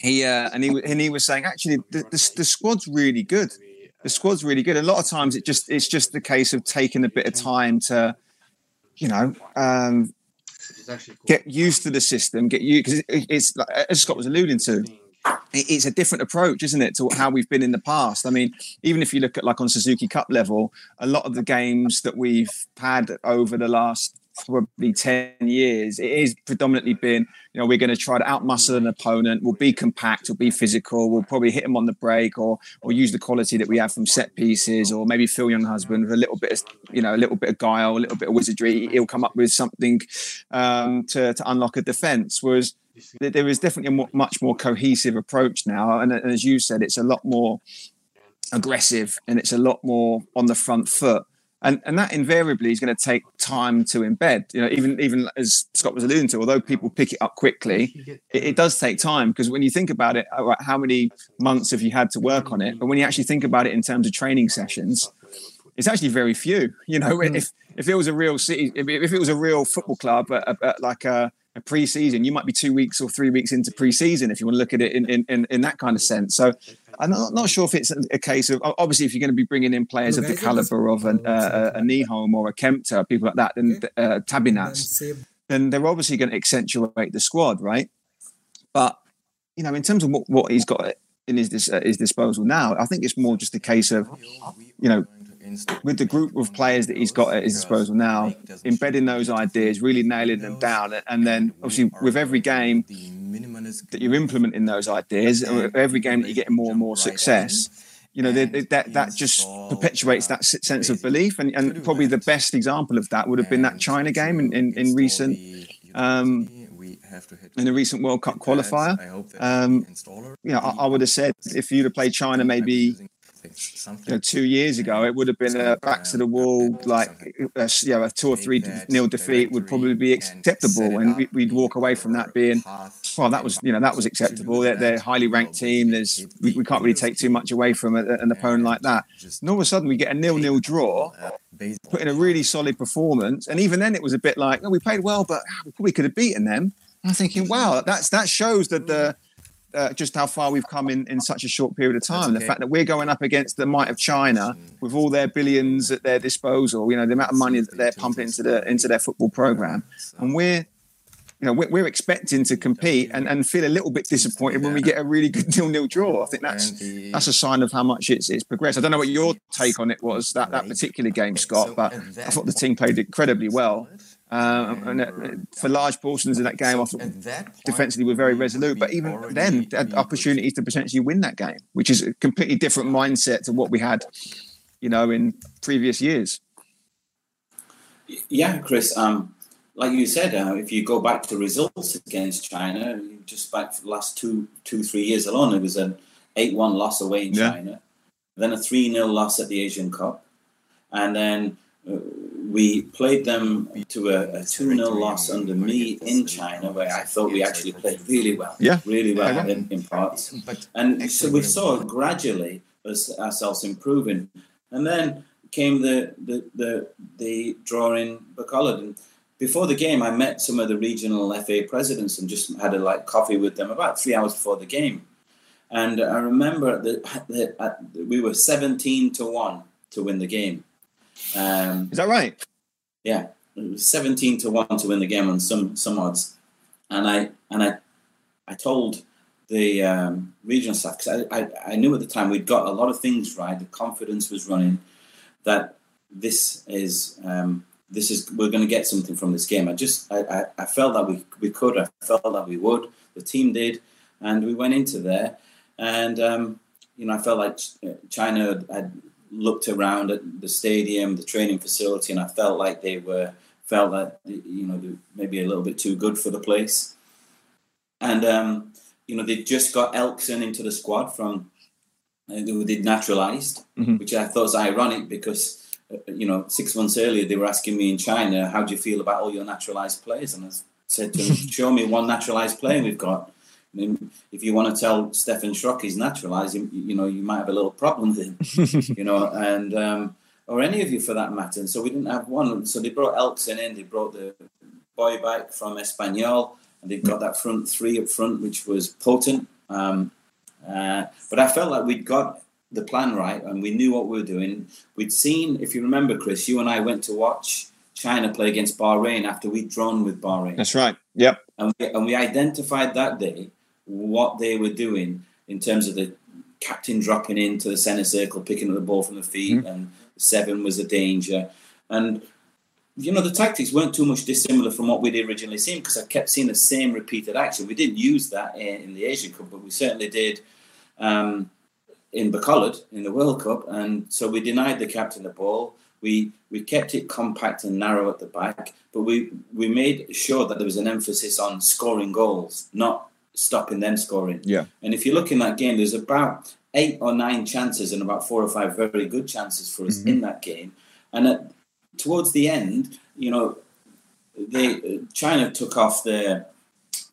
He was saying, actually, the squad's really good. The squad's really good. A lot of times it's just the case of taking a bit of time to, you know, get used to the system. Because it's like, as Scott was alluding to, it's a different approach, isn't it, to how we've been in the past? I mean, even if you look at like on Suzuki Cup level, a lot of the games that we've had over the last probably 10 years, it is predominantly been, you know, we're going to try to outmuscle an opponent. We'll be compact, we'll be physical, we'll probably hit them on the break or use the quality that we have from set pieces, or maybe Phil Younghusband with a little bit of guile, a little bit of wizardry. He'll come up with something to unlock a defence. Whereas there is definitely much more cohesive approach now. And as you said, it's a lot more aggressive and it's a lot more on the front foot. And that invariably is going to take time to embed. You know, even as Scott was alluding to, although people pick it up quickly, it does take time, because when you think about it, how many months have you had to work on it? But when you actually think about it in terms of training sessions, it's actually very few. You know, if it was a real city, if it was a real football club, like a pre-season, you might be 2 weeks or 3 weeks into pre-season if you want to look at it in that kind of sense. So I'm not sure if it's a case of, obviously, if you're going to be bringing in players of the caliber of a Nyholm or a Kempter, people like that, and Tabinas, then they're obviously going to accentuate the squad, right? But, you know, in terms of what he's got in his disposal now, I think it's more just a case of, you know, with the group of players that he's got at his disposal now, embedding those ideas, really nailing them down. And then, obviously, with every game that you're implementing those ideas, every game that you're getting more and more success, you know, that just perpetuates that sense of belief. And probably the best example of that would have been that China game in recent... in the recent World Cup qualifier. You know, I would have said, if you'd have played China maybe something. You know, 2 years ago, it would have been a back to the wall, like a 2 or 3-0 defeat would probably be acceptable, and we'd walk away from that being, well, that was, you know, that was acceptable. They're a highly ranked team. There's we can't really take too much away from an opponent like that. And all of a sudden, we get a 0-0 draw. Put in a really solid performance, and even then it was a bit like, oh, we played well, but we probably could have beaten them. And I'm thinking, wow, that shows that just how far we've come in such a short period of time. The fact that we're going up against the might of China with all their billions at their disposal, you know, the amount of money that they're pumping into their football program, and we're expecting to compete and feel a little bit disappointed when we get a really good 0-0 draw. I think that's a sign of how much it's progressed. I don't know what your take on it was, that particular game, Scott, but I thought the team played incredibly well. And for large portions of that game, I thought defensively we're very resolute. But even then, they had opportunities to potentially win that game, which is a completely different mindset to what we had, you know, in previous years. Yeah, Chris, like you said, if you go back to results against China, just back for the last two, 3 years alone, it was an 8-1 loss away in China, then a 3-0 loss at the Asian Cup. And then we played them to a 2-0 loss under me in China, where I thought we actually played really well in parts. And so we saw gradually ourselves improving. And then came the draw in Bacolod. And before the game, I met some of the regional FA presidents and just had a coffee with them about 3 hours before the game. And I remember we were 17-1 to win the game. Is that right? Yeah, it was 17-1 to win the game on some odds. And I told the regional staff, because I knew at the time we'd got a lot of things right. The confidence was running that this is. We're going to get something from this game. I felt that we could. I felt that we would. The team did, and we went into there, and you know, I felt like China had looked around at the stadium, the training facility, and I felt like they felt that, you know, they were maybe a little bit too good for the place, and you know, they just got Elkeson into the squad from who they'd naturalised, which I thought was ironic because, you know, 6 months earlier, they were asking me in China, how do you feel about all your naturalised players? And I said to them, show me one naturalised player we've got. I mean, if you want to tell Stephan Schröck he's naturalised, you know, you might have a little problem with him, you know, and or any of you for that matter. And so we didn't have one. So they brought Elkeson in, they brought the boy back from Espanyol, and they've got that front three up front, which was potent. But I felt like we'd got the plan right, and we knew what we were doing. We'd seen, if you remember, Chris, you and I went to watch China play against Bahrain after we'd drawn with Bahrain. That's right. Yep. And we identified that day what they were doing in terms of the captain dropping into the centre circle, picking up the ball from the feet, and seven was a danger. And, you know, the tactics weren't too much dissimilar from what we'd originally seen, because I kept seeing the same repeated action. We didn't use that in the Asian Cup, but we certainly did in Bacolod in the World Cup, and so we denied the captain the ball. We kept it compact and narrow at the back, but we made sure that there was an emphasis on scoring goals, not stopping them scoring. Yeah. And if you look in that game, there's about 8 or 9 chances and about 4 or 5 very good chances for us in that game. And towards the end, you know, China took off their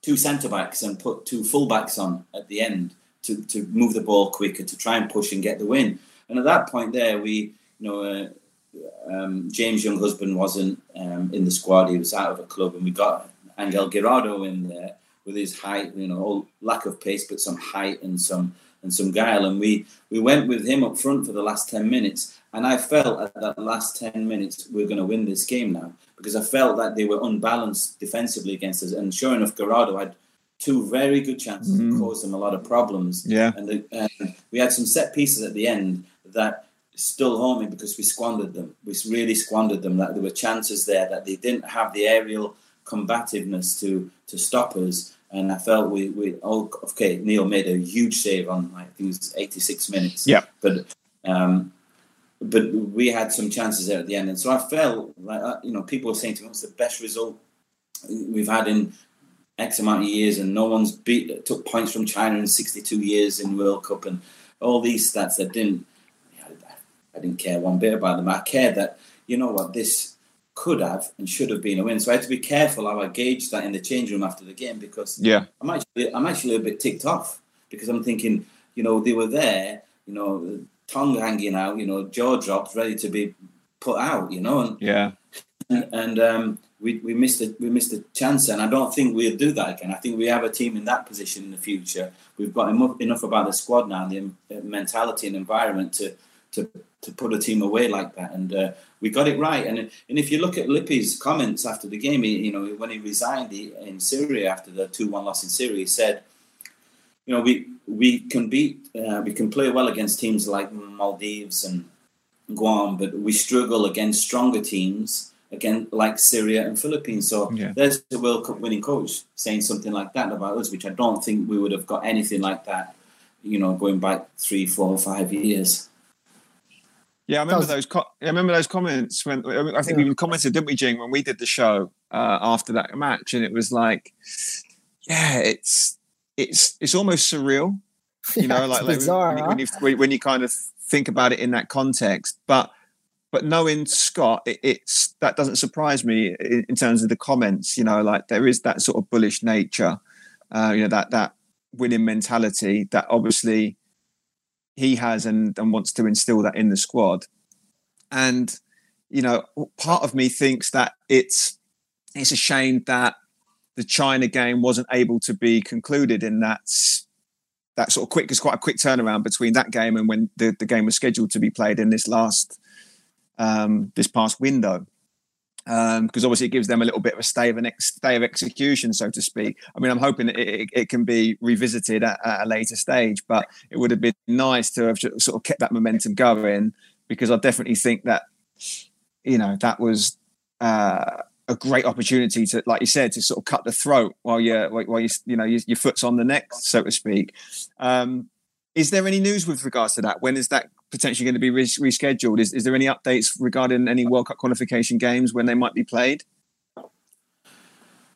2 centre-backs and put 2 full-backs on at the end, to move the ball quicker, to try and push and get the win. And at that point there, we, you know, James Young-Husband wasn't in the squad. He was out of a club, and we got Angel Gerardo in there with his height, you know, lack of pace, but some height and some guile. And we went with him up front for the last 10 minutes. And I felt at that last 10 minutes, we're going to win this game now, because I felt that they were unbalanced defensively against us. And sure enough, Gerardo had 2 very good chances that caused them a lot of problems. Yeah. And we had some set pieces at the end that still haunt me because we squandered them. We really squandered them. Like, there were chances there that they didn't have the aerial combativeness to stop us. And I felt Neil made a huge save on, I think it was 86 minutes. Yeah. But we had some chances there at the end. And so I felt like, you know, people were saying to me, what's the best result we've had in X amount of years, and no one's took points from China in 62 years in World Cup, and all these stats that didn't. I didn't care one bit about them. I cared that, you know what, this could have and should have been a win. So I had to be careful how I gauged that in the change room after the game, because I'm actually a bit ticked off, because I'm thinking, you know, they were there, you know, tongue hanging out, you know, jaw dropped, ready to be put out, you know. And, we missed a chance, and I don't think we'll do that again. I think we have a team in that position in the future. We've got enough about the squad now, and the mentality and environment to put a team away like that. And we got it right. And if you look at Lippi's comments after the game, he, you know, when he resigned in Syria after the 2-1 loss in Syria, he said, you know, we can play well against teams like Maldives and Guam, but we struggle against stronger teams, again, like Syria and Philippines. So there's the World Cup winning coach saying something like that about us, which I don't think we would have got anything like that, you know, going back 3, 4, 5 years. Yeah, I remember those comments. When I think we commented, didn't we, Jing, when we did the show after that match, and it was like, yeah, it's almost surreal, you know, like bizarre, when you kind of think about it in that context. But knowing Scott, it's that doesn't surprise me in terms of the comments. You know, like there is that sort of bullish nature, you know, that winning mentality that obviously he has and wants to instill that in the squad. And, you know, part of me thinks that it's a shame that the China game wasn't able to be concluded in that sort of quick, because quite a quick turnaround between that game and when the game was scheduled to be played in this last, this past window. Because obviously it gives them a little bit of a stay of execution, so to speak. I mean, I'm hoping it can be revisited at a later stage, but it would have been nice to have sort of kept that momentum going, because I definitely think that, you know, that was a great opportunity to, like you said, to sort of cut the throat while your foot's on the neck, so to speak. Is there any news with regards to that? When is that potentially going to be rescheduled? Is there any updates regarding any World Cup qualification games, when they might be played?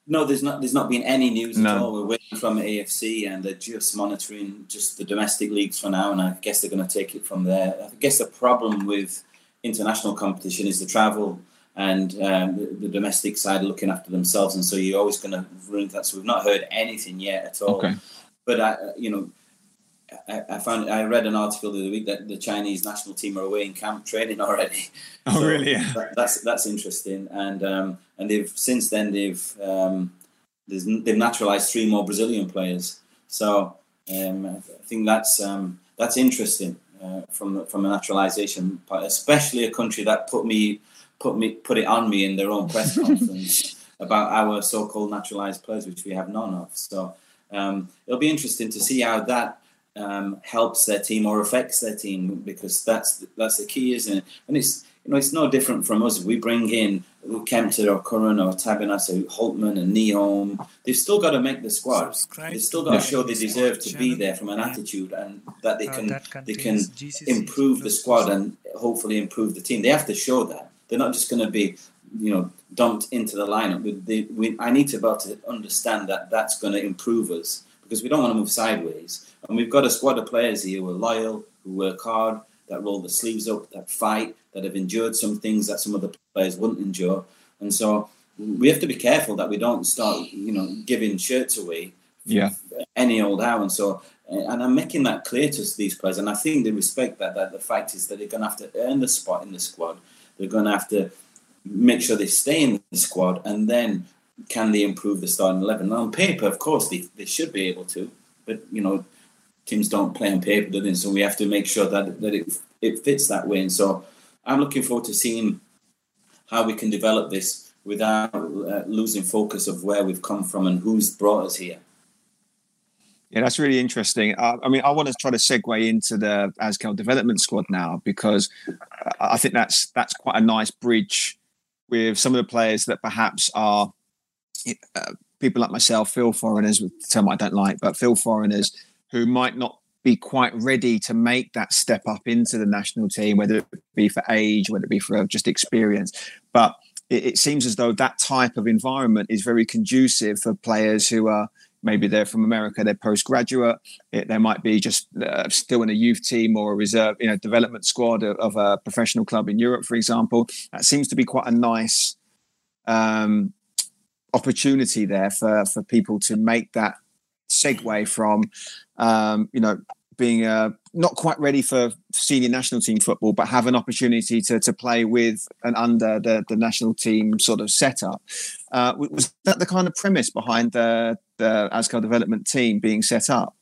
No, there's not been any news at all. We're waiting from AFC, and they're just monitoring just the domestic leagues for now, and I guess they're going to take it from there. I guess the problem with international competition is the travel, and the domestic side are looking after themselves, and so you're always going to run that. So we've not heard anything yet at all. Okay. But I read an article the other week that the Chinese national team are away in camp training already. Oh, so really? Yeah. That's interesting. And they've since then they've naturalised 3 more Brazilian players. So I think that's interesting from a naturalisation part, especially a country that put it on me in their own press conference about our so-called naturalised players, which we have none of. So it'll be interesting to see how that helps their team or affects their team, because that's the key, isn't it? And it's, you know, it's no different from us. We bring in Kempter or Curran or Tabinas or Holtmann and Nyholm. They've still got to make the squad. They've still got to show they deserve to be there from an attitude, and that they can improve the squad and hopefully improve the team. They have to show that. They're not just going to be, you know, dumped into the lineup. I need to be able to understand that that's going to improve us, because we don't want to move sideways. And we've got a squad of players here who are loyal, who work hard, that roll the sleeves up, that fight, that have endured some things that some other players wouldn't endure. And so we have to be careful that we don't start, you know, giving shirts away any old hour. And so, and I'm making that clear to these players. And I think they respect that the fact is that they're going to have to earn the spot in the squad. They're going to have to make sure they stay in the squad, and then can they improve the starting 11? On paper, of course, they should be able to. But, you know, teams don't play on paper, do they? So we have to make sure that it fits that way. And so I'm looking forward to seeing how we can develop this without losing focus of where we've come from and who's brought us here. Yeah, that's really interesting. I mean, I want to try to segue into the Azkals development squad now, because I think that's quite a nice bridge with some of the players that perhaps are people like myself, feel foreigners, with the term I don't like, but feel foreigners, who might not be quite ready to make that step up into the national team, whether it be for age, whether it be for just experience. But it seems as though that type of environment is very conducive for players who are, Maybe they're from America, they're postgraduate. They might be just still in a youth team or a reserve, you know, development squad of a professional club in Europe, for example. That seems to be quite a nice opportunity there for people to make that segue from, you know, being not quite ready for senior national team football, but have an opportunity to play with and under the national team sort of setup. Was that the kind of premise behind the Azkals development team being set up?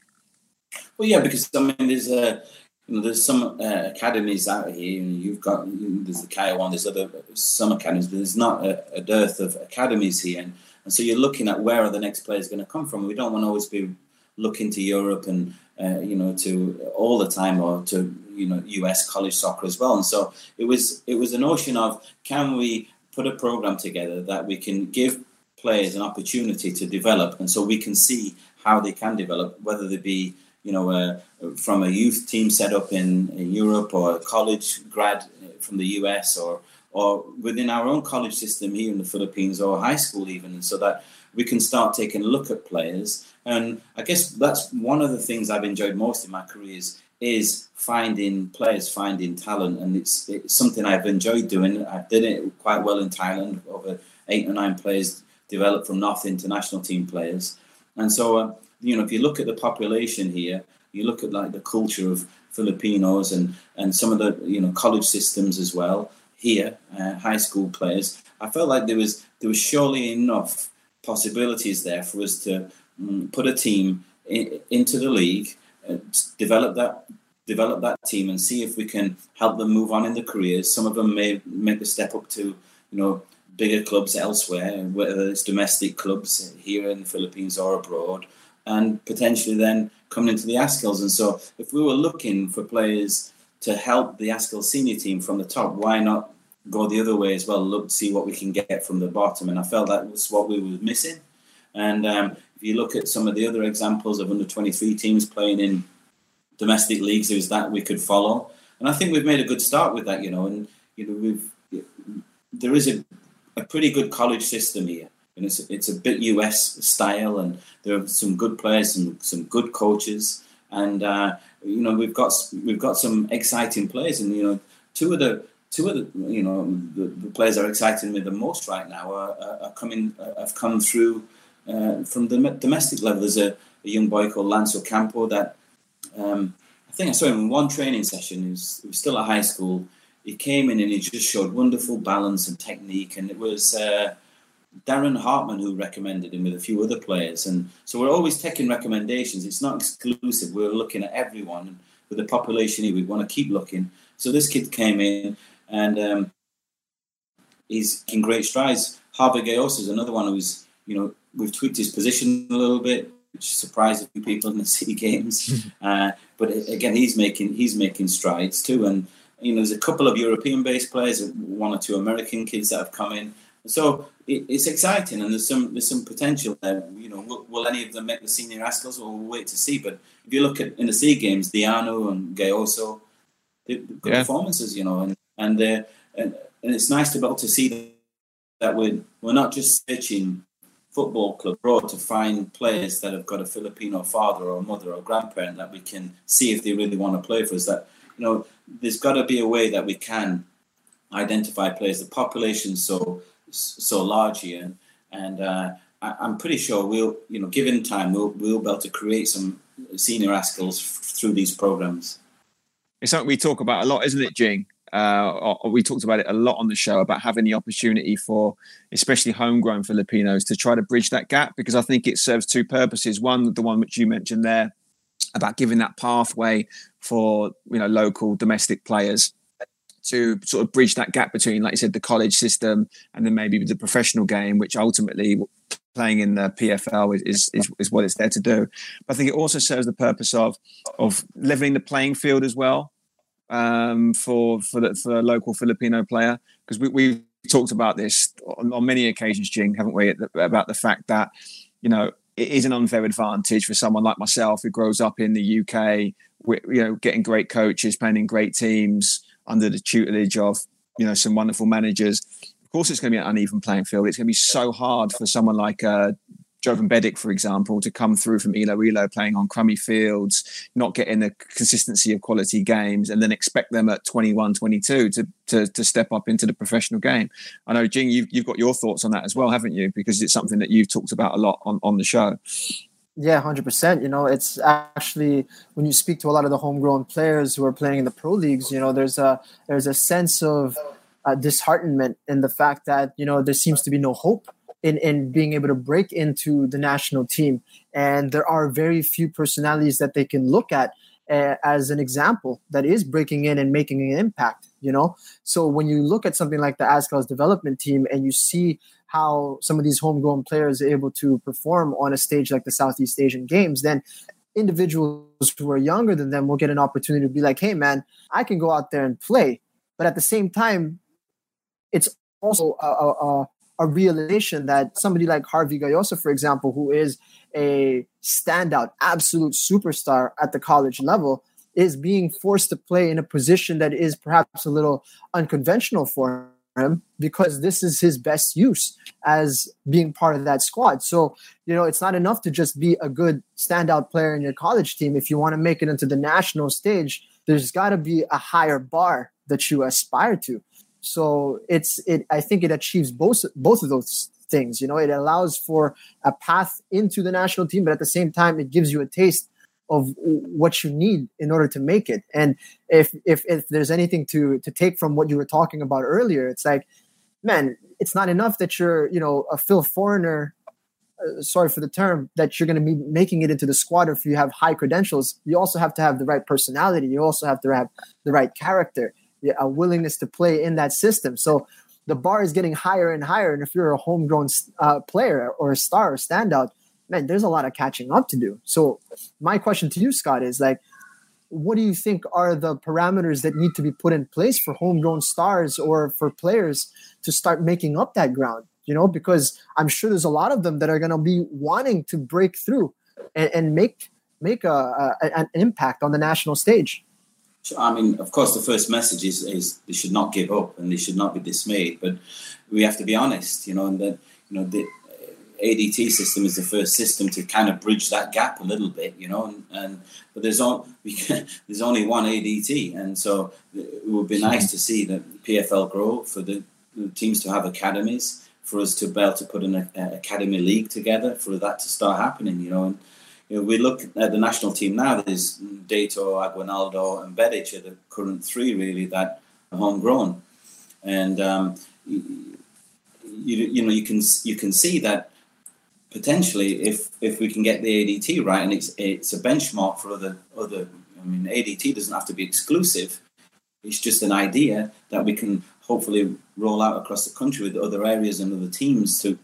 Well, yeah, because I mean, there's a there's some academies out here, and you've got there's the Kaya one, there's other some academies. There's not a dearth of academies here, and so you're looking at where are the next players going to come from. We don't want to always be looking to Europe and. You know, to all the time, or to US college soccer as well. And so it was a notion of, can we put a program together that we can give players an opportunity to develop, and so we can see how they can develop, whether they be from a youth team set up in Europe, or a college grad from the US, or within our own college system here in the Philippines, or high school even, and so that we can start taking a look at players. And I guess that's one of the things I've enjoyed most in my career is finding players, finding talent. And it's something I've enjoyed doing. I did it quite well in Thailand. Over 8 or 9 players developed from nothing to national team players. And so, if you look at the population here, you look at like the culture of Filipinos and some of the, college systems as well here, high school players. I felt like there was surely enough possibilities there for us to put a team into the league, develop that team, and see if we can help them move on in their careers. Some of them may make the step up to bigger clubs elsewhere, whether it's domestic clubs here in the Philippines or abroad, and potentially then coming into the Azkals. And so, if we were looking for players to help the Azkals senior team from the top, why not go the other way as well? Look, see what we can get from the bottom. And I felt that was what we were missing. And if you look at some of the other examples of under-23 teams playing in domestic leagues, it was that we could follow. And I think we've made a good start with that, and, there is a pretty good college system here. And it's a bit US style, and there are some good players and some good coaches. And, we've got some exciting players. And, two of the the players that are exciting me the most right now have come through from the domestic level. There's a young boy called Lance Ocampo that I think I saw him in one training session. He was still at high school. He came in and he just showed wonderful balance and technique. And it was Darren Hartman who recommended him with a few other players. And so we're always taking recommendations. It's not exclusive. We're looking at everyone. And with the population here, we want to keep looking. So this kid came in and he's in great strides. Harvey Gayoso is another one who's, we've tweaked his position a little bit, which surprised a few people in the city games. But again, he's making strides too. And there's a couple of European-based players, 1 or 2 American kids that have come in. So it's exciting, and there's some potential there. Will any of them make the senior Azkals? Well, we'll wait to see. But if you look at in the sea games, Diano and Gayoso, good performances, and it's nice to be able to see that we're not just searching football club abroad to find players that have got a Filipino father or mother or grandparent that we can see if they really want to play for us. That there's got to be a way that we can identify players. The population's so large here, and I'm pretty sure we'll, given time, we'll be able to create some senior Azkals through these programs. It's something we talk about a lot, isn't it, Jing? We talked about it a lot on the show, about having the opportunity for especially homegrown Filipinos to try to bridge that gap, because I think it serves 2 purposes. One, the one which you mentioned there, about giving that pathway for local domestic players to sort of bridge that gap between, like you said, the college system and then maybe the professional game, which ultimately playing in the PFL is what it's there to do. But I think it also serves the purpose of leveling the playing field as well for a local Filipino player, because we've talked about this on many occasions, Jing, haven't we, about the fact that it is an unfair advantage for someone like myself who grows up in the UK, getting great coaches, playing in great teams, under the tutelage of, some wonderful managers. Of course, it's going to be an uneven playing field. It's going to be so hard for someone like Jovan Bedic, for example, to come through from Iloilo playing on crummy fields, not getting the consistency of quality games, and then expect them at 21, 22 to step up into the professional game. I know, Jing, you've got your thoughts on that as well, haven't you? Because it's something that you've talked about a lot on the show. Yeah, 100%. You know, it's actually when you speak to a lot of the homegrown players who are playing in the pro leagues, you know, there's a sense of disheartenment in the fact that, you know, there seems to be no hope in being able to break into the national team. And there are very few personalities that they can look at as an example that is breaking in and making an impact, you know? So when you look at something like the Azkals development team and you see how some of these homegrown players are able to perform on a stage like the Southeast Asian Games, then individuals who are younger than them will get an opportunity to be like, hey, man, I can go out there and play. But at the same time, it's also a realization that somebody like Harvey Gayoso, for example, who is a standout, absolute superstar at the college level, is being forced to play in a position that is perhaps a little unconventional for him, because this is his best use as being part of that squad. So, you know, it's not enough to just be a good standout player in your college team. If you want to make it into the national stage, there's got to be a higher bar that you aspire to. So I think it achieves both of those things. You know, it allows for a path into the national team, but at the same time, it gives you a taste of what you need in order to make it. And if there's anything to take from what you were talking about earlier, it's like, man, it's not enough that you're, you know, a Phil Foreigner, sorry for the term, that you're going to be making it into the squad if you have high credentials. You also have to have the right personality. You also have to have the right character, a willingness to play in that system. So the bar is getting higher and higher. And if you're a homegrown player or a star or standout, man, there's a lot of catching up to do. So my question to you, Scott, is like, what do you think are the parameters that need to be put in place for homegrown stars or for players to start making up that ground? You know, because I'm sure there's a lot of them that are going to be wanting to break through and make an impact on the national stage. I mean, of course, the first message is they should not give up and they should not be dismayed. But we have to be honest, you know, and that, you know, the ADT system is the first system to kind of bridge that gap a little bit, you know, but there's only one ADT, and so it would be nice to see the PFL grow, for the teams to have academies, for us to be able to put an academy league together, for that to start happening, you know. And you know, we look at the national team now. There's Dato, Aguinaldo, and Bedic are the current three really that are homegrown, and you know you can see that. Potentially, if we can get the ADT right, and it's a benchmark for other. I mean, ADT doesn't have to be exclusive. It's just an idea that we can hopefully roll out across the country with other areas and other teams to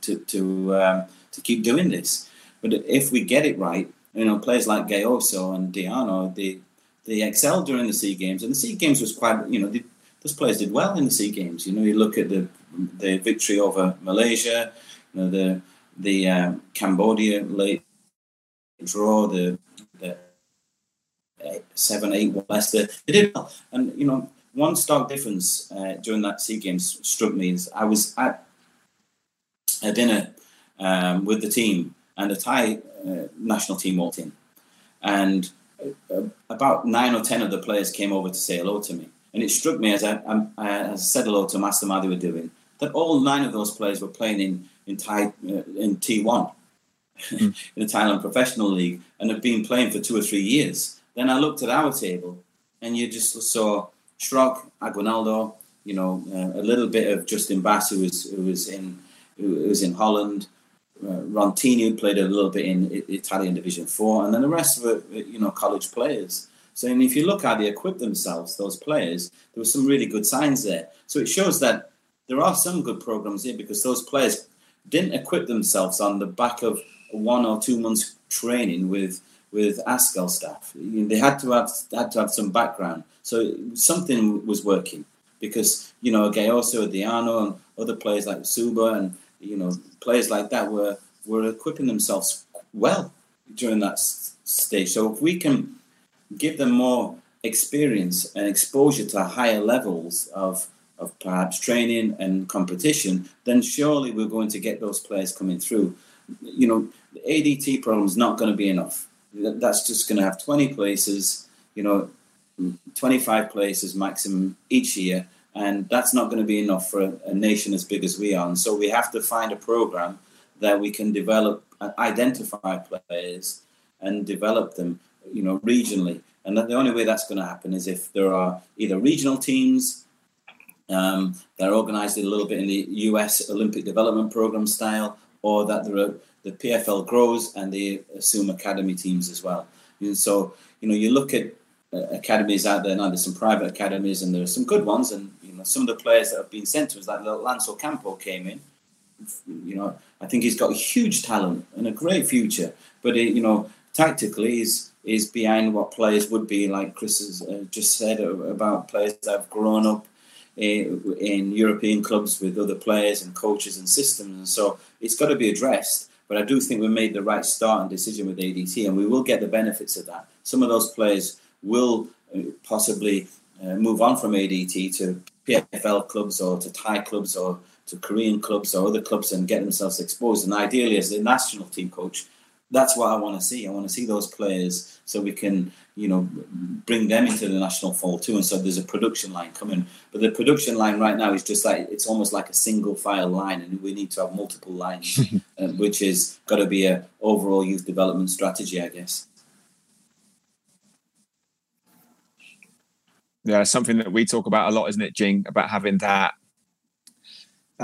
keep doing this. But if we get it right, you know, players like Gayoso and Diano, they excelled during the Sea Games, and the Sea Games was quite, you know, those players did well in the Sea Games. You know, you look at the victory over Malaysia, you know, the Cambodia late draw, the 7-8 Leicester, they did well. And, you know, one stark difference during that SEA Games struck me is I was at a dinner with the team, and the Thai national team walked in. And about 9 or 10 of the players came over to say hello to me. And it struck me as I said hello to them, asked them how they were doing, that all 9 of those players were playing in T1, in the Thailand Professional League, and have been playing for 2 or 3 years. Then I looked at our table, and you just saw Schröck, Aguinaldo, you know, a little bit of Justin Bass, who was in Holland, Rontini, who played a little bit in Italian Division 4, and then the rest were, you know, college players. So, and if you look how they equipped themselves, those players, there were some really good signs there. So it shows that there are some good programs here, because those players didn't equip themselves on the back of 1 or 2 months training with Azkals staff. They had to have some background. So something was working, because, you know, Gayoso, Diano, and other players like Suba, and, you know, players like that were equipping themselves well during that stage. So if we can give them more experience and exposure to higher levels of perhaps training and competition, then surely we're going to get those players coming through. you know, the ADT problem is not going to be enough. That's just going to have 20 places, you know, 25 places maximum each year. And that's not going to be enough for a nation as big as we are. And so we have to find a program that we can develop, identify players and develop them, you know, regionally. And the only way that's going to happen is if there are either regional teams that are organized a little bit in the US Olympic Development Program style, or that there are, the PFL grows and they assume academy teams as well. And so, you know, you look at academies out there now, there's some private academies and there are some good ones. And, you know, some of the players that have been sent to us, like Lance Ocampo came in, you know, I think he's got a huge talent and a great future. But, it, you know, tactically is behind what players would be, like Chris has just said about players that have grown up in European clubs with other players and coaches and systems. And so it's got to be addressed. But I do think we made the right start and decision with ADT, and we will get the benefits of that. Some of those players will possibly move on from ADT to PFL clubs or to Thai clubs or to Korean clubs or other clubs and get themselves exposed. And ideally, as the national team coach, that's what I want to see. I want to see those players so we can, you know, bring them into the national fold too. And so there's a production line coming. But the production line right now is just like, it's almost like a single file line, and we need to have multiple lines, which is got to be an overall youth development strategy, I guess. Yeah, something that we talk about a lot, isn't it, Jing, about having that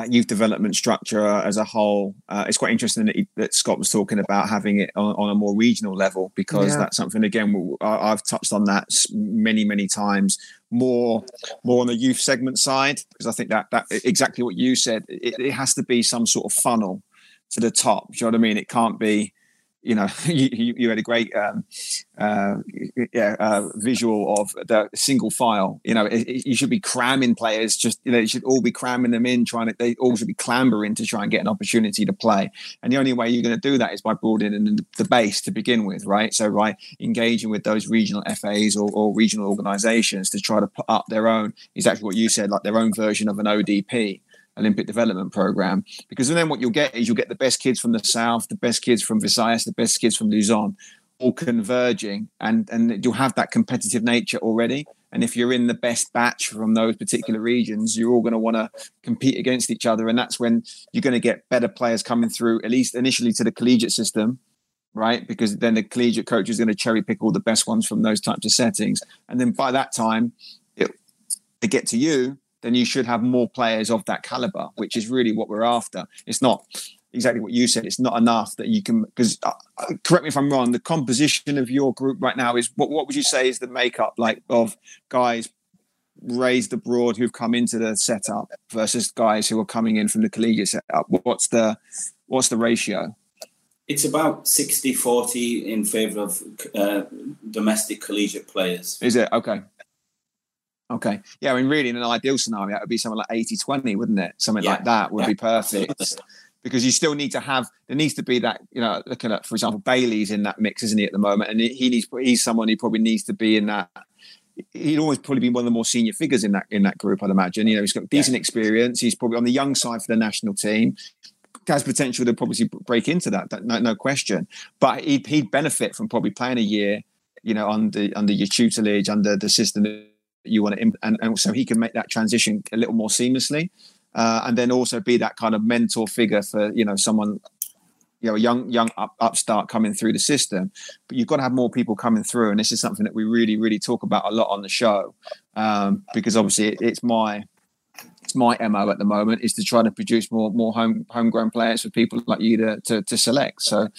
youth development structure as a whole. It's quite interesting that Scott was talking about having it on a more regional level, because that's something, again, I've touched on that many, many times, more on the youth segment side, because I think that exactly what you said, it has to be some sort of funnel to the top. Do you know what I mean? It can't be, you know, you had a great visual of the single file. You know, you should be cramming players. Just, you know, you should all be cramming them in, they all should be clambering to try and get an opportunity to play. And the only way you're going to do that is by broadening the base to begin with, right? So by engaging with those regional FAs or regional organisations to try to put up their own, exactly what you said, like their own version of an ODP. Olympic Development Program, because then what you'll get is you'll get the best kids from the south, the best kids from Visayas, the best kids from Luzon, all converging, and you'll have that competitive nature already. And if you're in the best batch from those particular regions, you're all going to want to compete against each other, and that's when you're going to get better players coming through, at least initially, to the collegiate system, right? Because then the collegiate coach is going to cherry pick all the best ones from those types of settings, and then by that time they get to you, then you should have more players of that caliber, which is really what we're after. It's not exactly what you said. It's not enough that you can, because correct me if I'm wrong, the composition of your group right now is, what would you say is the makeup, like, of guys raised abroad who've come into the setup versus guys who are coming in from the collegiate setup? What's the ratio? It's about 60-40 in favour of domestic collegiate players. Is it? Okay. Okay. Yeah, I mean, really, in an ideal scenario, it would be something like 80-20, wouldn't it? Something like that would be perfect. Because you still need to have, there needs to be that, you know, looking at, for example, Bailey's in that mix, isn't he, at the moment? And he's someone who probably needs to be in that. He'd always probably be one of the more senior figures in that group, I'd imagine. You know, he's got decent experience. He's probably on the young side for the national team. Has potential to probably break into that no question. But he'd benefit from probably playing a year, you know, under your tutelage, under the system you want to, and so he can make that transition a little more seamlessly, and then also be that kind of mentor figure for, you know, someone, you know, a young upstart coming through the system. But you've got to have more people coming through, and this is something that we really, really talk about a lot on the show, because obviously it's my MO at the moment is to try to produce more homegrown players for people like you to select. So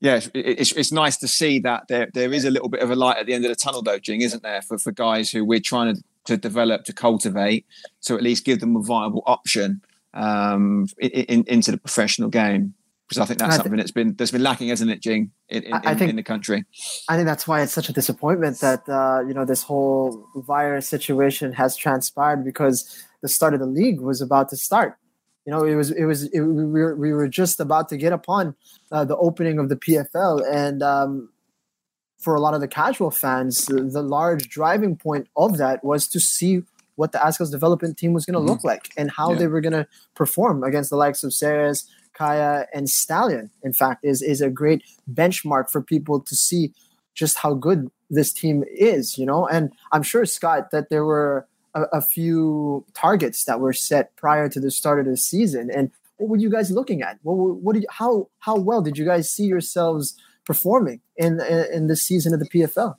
yeah, it's nice to see that there is a little bit of a light at the end of the tunnel, though, Jing, isn't there, for guys who we're trying to develop, to cultivate, to at least give them a viable option into the professional game. Because I think that's something that's been lacking, isn't it, Jing, in the country? I think that's why it's such a disappointment that, you know, this whole virus situation has transpired, because the start of the league was about to start. You know, we were just about to get upon the opening of the PFL, and for a lot of the casual fans, the large driving point of that was to see what the Azkals development team was going to look like and how they were going to perform against the likes of Ceres, Kaya, and Stallion, in fact, is a great benchmark for people to see just how good this team is, you know. And I'm sure, Scott, that there were a few targets that were set prior to the start of the season. And what were you guys looking at? How well did you guys see yourselves performing in this season of the PFL?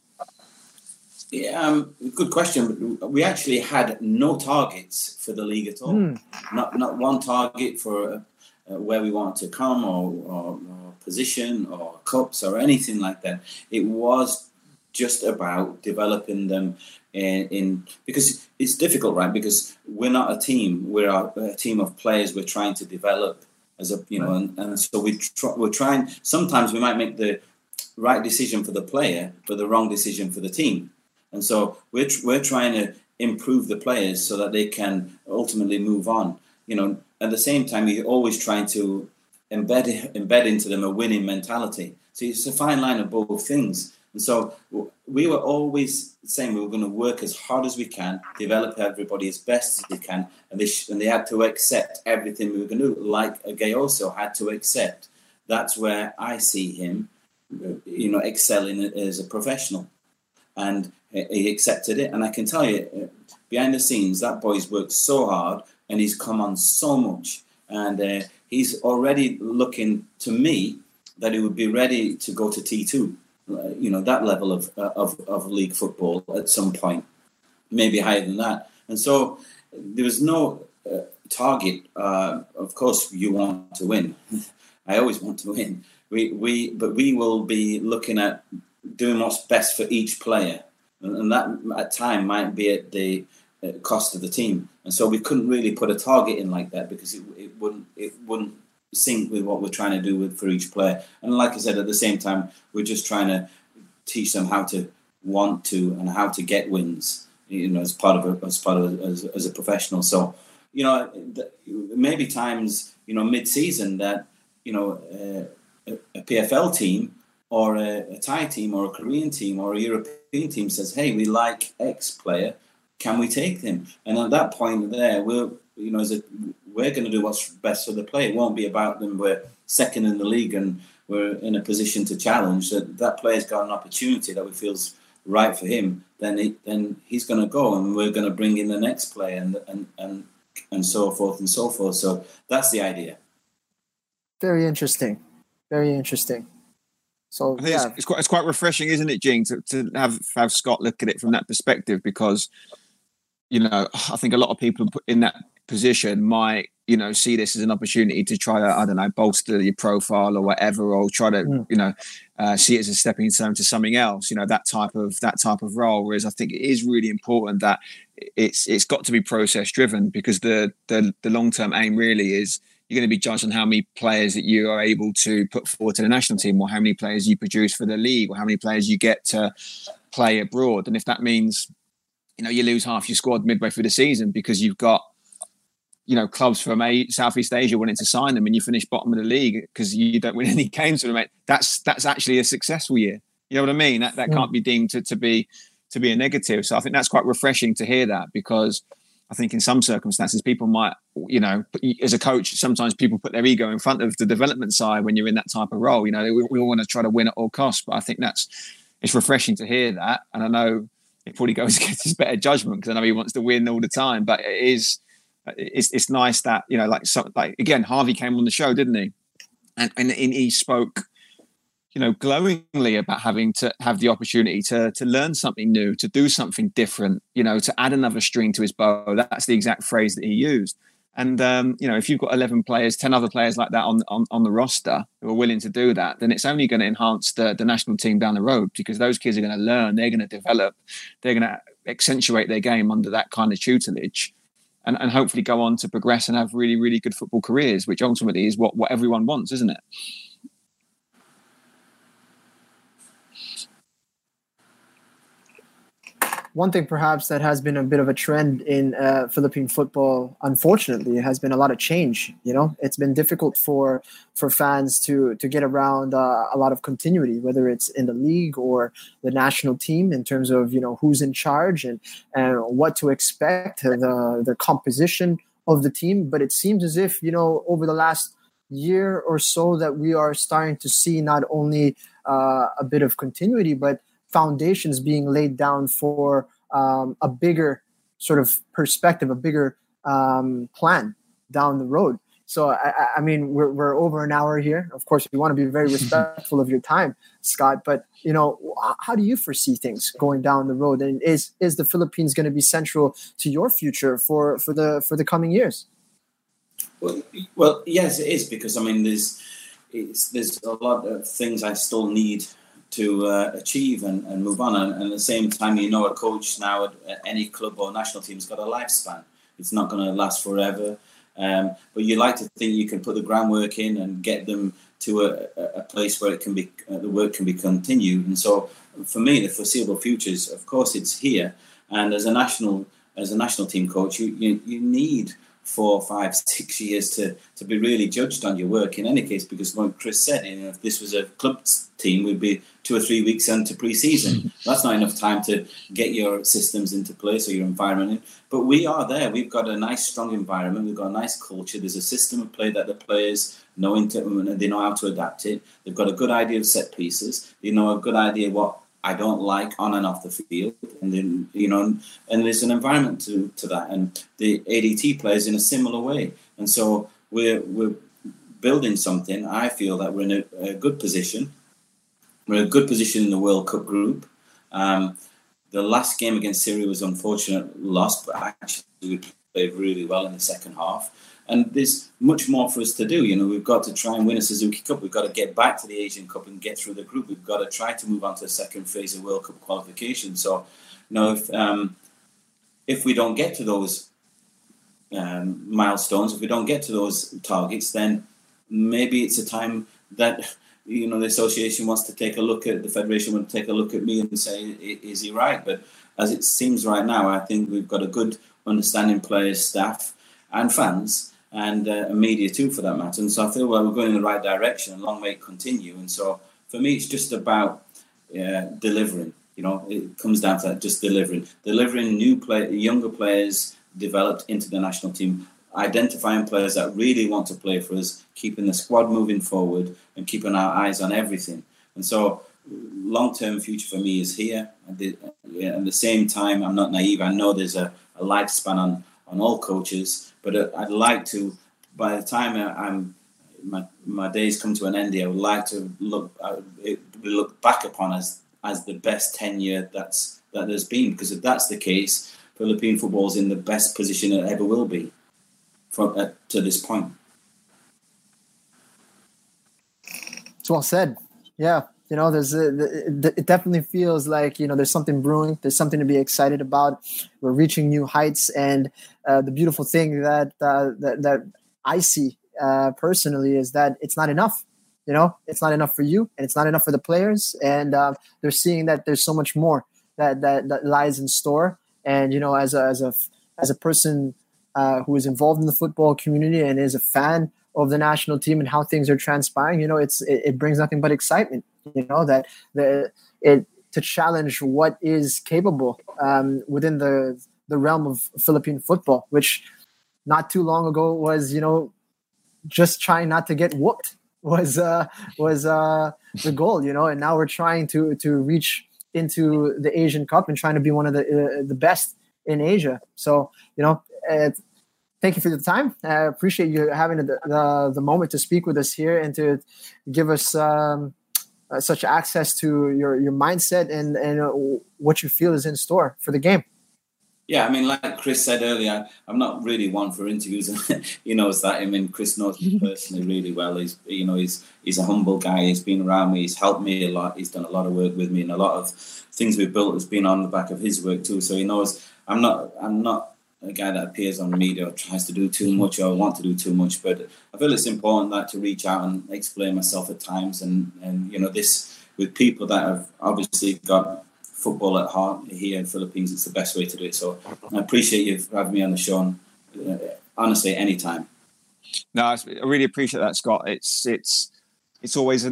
Yeah, good question. We actually had no targets for the league at all. Not one target for where we wanted to come or position or cups or anything like that. It was just about developing them in because it's difficult, right? Because we're not a team. We're a team of players. We're trying to develop as a, you know, and so we're trying. Sometimes we might make the right decision for the player, but the wrong decision for the team. And so we're trying to improve the players so that they can ultimately move on. You know, at the same time, you're always trying to embed into them a winning mentality. So it's a fine line of both things. And so we were always saying we were going to work as hard as we can, develop everybody as best as we can, and they had to accept everything we were going to do, like Gayoso had to accept. That's where I see him, you know, excelling as a professional. And he accepted it. And I can tell you, behind the scenes, that boy's worked so hard and he's come on so much. And he's already looking to me that he would be ready to go to T2, you know, that level of league football at some point, maybe higher than that. And so there was no target. Of course, you want to win. I always want to win. But we will be looking at doing what's best for each player, and that at time might be at the cost of the team. And so we couldn't really put a target in like that because it wouldn't sync with what we're trying to do for each player. And like I said, at the same time, we're just trying to teach them how to want to and how to get wins, you know, as a professional. So, you know, maybe times, you know, mid-season that, you know, a PFL team or a Thai team or a Korean team or a European team says, hey, we like X player, can we take them? And at that point there, we're going to do what's best for the player. It won't be about them. We're second in the league and we're in a position to challenge. So that player's got an opportunity that we feel's right for him. Then he's going to go and we're going to bring in the next player and so forth and so forth. So that's the idea. Very interesting. Very interesting. So I think it's quite refreshing, isn't it, Gene, to have Scott look at it from that perspective, because, you know, I think a lot of people in that position might, you know, see this as an opportunity to try to, I don't know, bolster your profile or whatever, or try to, you know, see it as a stepping stone to something else, you know, that type of role. Whereas I think it is really important that it's got to be process driven, because the long-term aim really is, you're going to be judged on how many players that you are able to put forward to the national team, or how many players you produce for the league, or how many players you get to play abroad. And if that means, you know, you lose half your squad midway through the season because you've got, you know, clubs from Southeast Asia wanting to sign them and you finish bottom of the league because you don't win any games for them, mate, that's actually a successful year. You know what I mean? That can't be deemed to be a negative. So I think that's quite refreshing to hear that, because I think in some circumstances, people might, you know, as a coach, sometimes people put their ego in front of the development side when you're in that type of role. You know, we all want to try to win at all costs, but I think it's refreshing to hear that. And I know it probably goes against his better judgment, because I know he wants to win all the time, but it's nice that, you know, like again, Harvey came on the show, didn't he? And he spoke, you know, glowingly about having to have the opportunity to learn something new, to do something different, you know, to add another string to his bow. That's the exact phrase that he used. And, you know, if you've got 11 players, 10 other players like that on the roster who are willing to do that, then it's only going to enhance the national team down the road, because those kids are going to learn, they're going to develop, they're going to accentuate their game under that kind of tutelage, and hopefully go on to progress and have really, really good football careers, which ultimately is what everyone wants, isn't it? One thing perhaps that has been a bit of a trend in Philippine football, unfortunately, has been a lot of change. You know, it's been difficult for fans to get around a lot of continuity, whether it's in the league or the national team, in terms of, you know, who's in charge and what to expect, the composition of the team. But it seems as if, you know, over the last year or so that we are starting to see not only a bit of continuity, but foundations being laid down for a bigger sort of perspective, a bigger plan down the road. So, I mean, we're over an hour here. Of course, we want to be very respectful of your time, Scott. But, you know, how do you foresee things going down the road? And is the Philippines going to be central to your future for the coming years? Well, yes, it is, because, I mean, there's a lot of things I still need to achieve and move on. And at the same time, you know, a coach now at any club or national team's got a lifespan. It's not going to last forever. But you like to think you can put the groundwork in and get them to a place where it can be the work can be continued. And so, for me, the foreseeable future is, of course, it's here. And as a national team coach, you need 4, 5, 6 years to be really judged on your work. In any case, because like Chris said, you know, if this was a club team, we'd be 2 or 3 weeks into pre-season. That's not enough time to get your systems into place or your environment in. But we are there. We've got a nice, strong environment. We've got a nice culture. There's a system of play that the players know, they know how to adapt it. They've got a good idea of set pieces. They know a good idea of what I don't like on and off the field. And then, you know, and there's an environment to that. And the ADT plays in a similar way. And so we're building something. I feel that we're in a good position. We're in a good position in the World Cup group. The last game against Syria was an unfortunate loss, but actually we played really well in the second half. And there's much more for us to do. You know, we've got to try and win a Suzuki Cup. We've got to get back to the Asian Cup and get through the group. We've got to try to move on to the second phase of World Cup qualification. So, you know, if we don't get to those milestones, if we don't get to those targets, then maybe it's a time that... You know, the association wants to take a look at, the federation wants to take a look at me and say, is he right? But as it seems right now, I think we've got a good understanding, players, staff and fans and media too, for that matter. And so I feel, well, we're going in the right direction and long may it continue. And so for me, it's just about delivering. You know, it comes down to that, just delivering younger players developed into the national team, identifying players that really want to play for us, keeping the squad moving forward and keeping our eyes on everything. And so long-term future for me is here. At the same time, I'm not naive. I know there's a lifespan on all coaches, but I'd like to, by the time my days come to an end here, I would like to look back upon as the best tenure that there's been, because if that's the case, Philippine football's in the best position it ever will be. To this point. It's well said. Yeah, you know, it definitely feels like, you know, there's something brewing. There's something to be excited about. We're reaching new heights, and the beautiful thing that I see personally is that it's not enough. You know, it's not enough for you, and it's not enough for the players, and they're seeing that there's so much more that lies in store. And you know, as a person. Who is involved in the football community and is a fan of the national team and how things are transpiring, you know, it brings nothing but excitement. You know, that to challenge what is capable within the realm of Philippine football, which not too long ago was, you know, just trying not to get whooped was the goal. You know, and now we're trying to reach into the Asian Cup and trying to be one of the best in Asia. So, you know. Thank you for the time. I appreciate you having the moment to speak with us here and to give us such access to your mindset and what you feel is in store for the game. Yeah, I mean, like Chris said earlier, I'm not really one for interviews. He knows that. I mean, Chris knows me personally really well. He's, you know, he's a humble guy. He's been around me. He's helped me a lot. He's done a lot of work with me, and a lot of things we've built has been on the back of his work too. So he knows I'm not a guy that appears on media or tries to do too much or want to do too much, but I feel it's important that to reach out and explain myself at times, and you know, this with people that have obviously got football at heart here in the Philippines, it's the best way to do it. So I appreciate you for having me on the show, and, honestly, anytime. No, I really appreciate that, Scott. It's always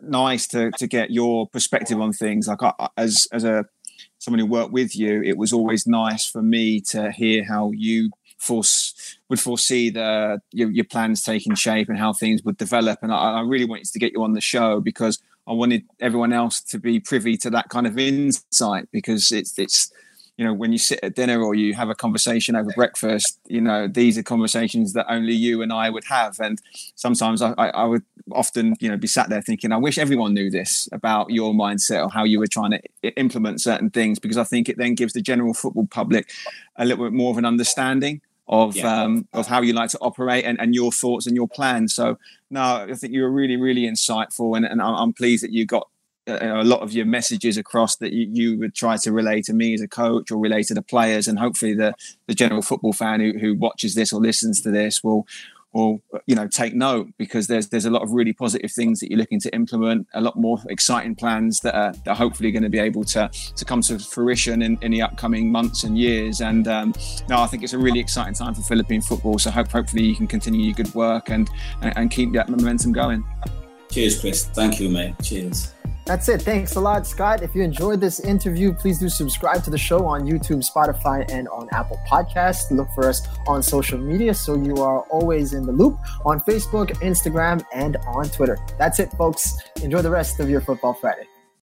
nice to get your perspective on things. Like as someone who worked with you, it was always nice for me to hear how you force would foresee the your plans taking shape and how things would develop. And I really wanted to get you on the show because I wanted everyone else to be privy to that kind of insight, because it's you know, when you sit at dinner or you have a conversation over breakfast, you know, these are conversations that only you and I would have. And sometimes I would often, you know, be sat there thinking, I wish everyone knew this about your mindset or how you were trying to implement certain things, because I think it then gives the general football public a little bit more of an understanding of how you like to operate and your thoughts and your plans. So, no, I think you were really, really insightful. And I'm pleased that you got a lot of your messages across that you would try to relay to me as a coach or relay to the players, and hopefully the general football fan who watches this or listens to this will you know, take note, because there's a lot of really positive things that you're looking to implement, a lot more exciting plans that are hopefully going to be able to come to fruition in the upcoming months and years. And no, I think it's a really exciting time for Philippine football, so hopefully you can continue your good work and keep that momentum going. Cheers, Chris. Thank you, mate. Cheers. That's it. Thanks a lot, Scott. If you enjoyed this interview, please do subscribe to the show on YouTube, Spotify, and on Apple Podcasts. Look for us on social media so you are always in the loop, on Facebook, Instagram, and on Twitter. That's it, folks. Enjoy the rest of your Football Friday.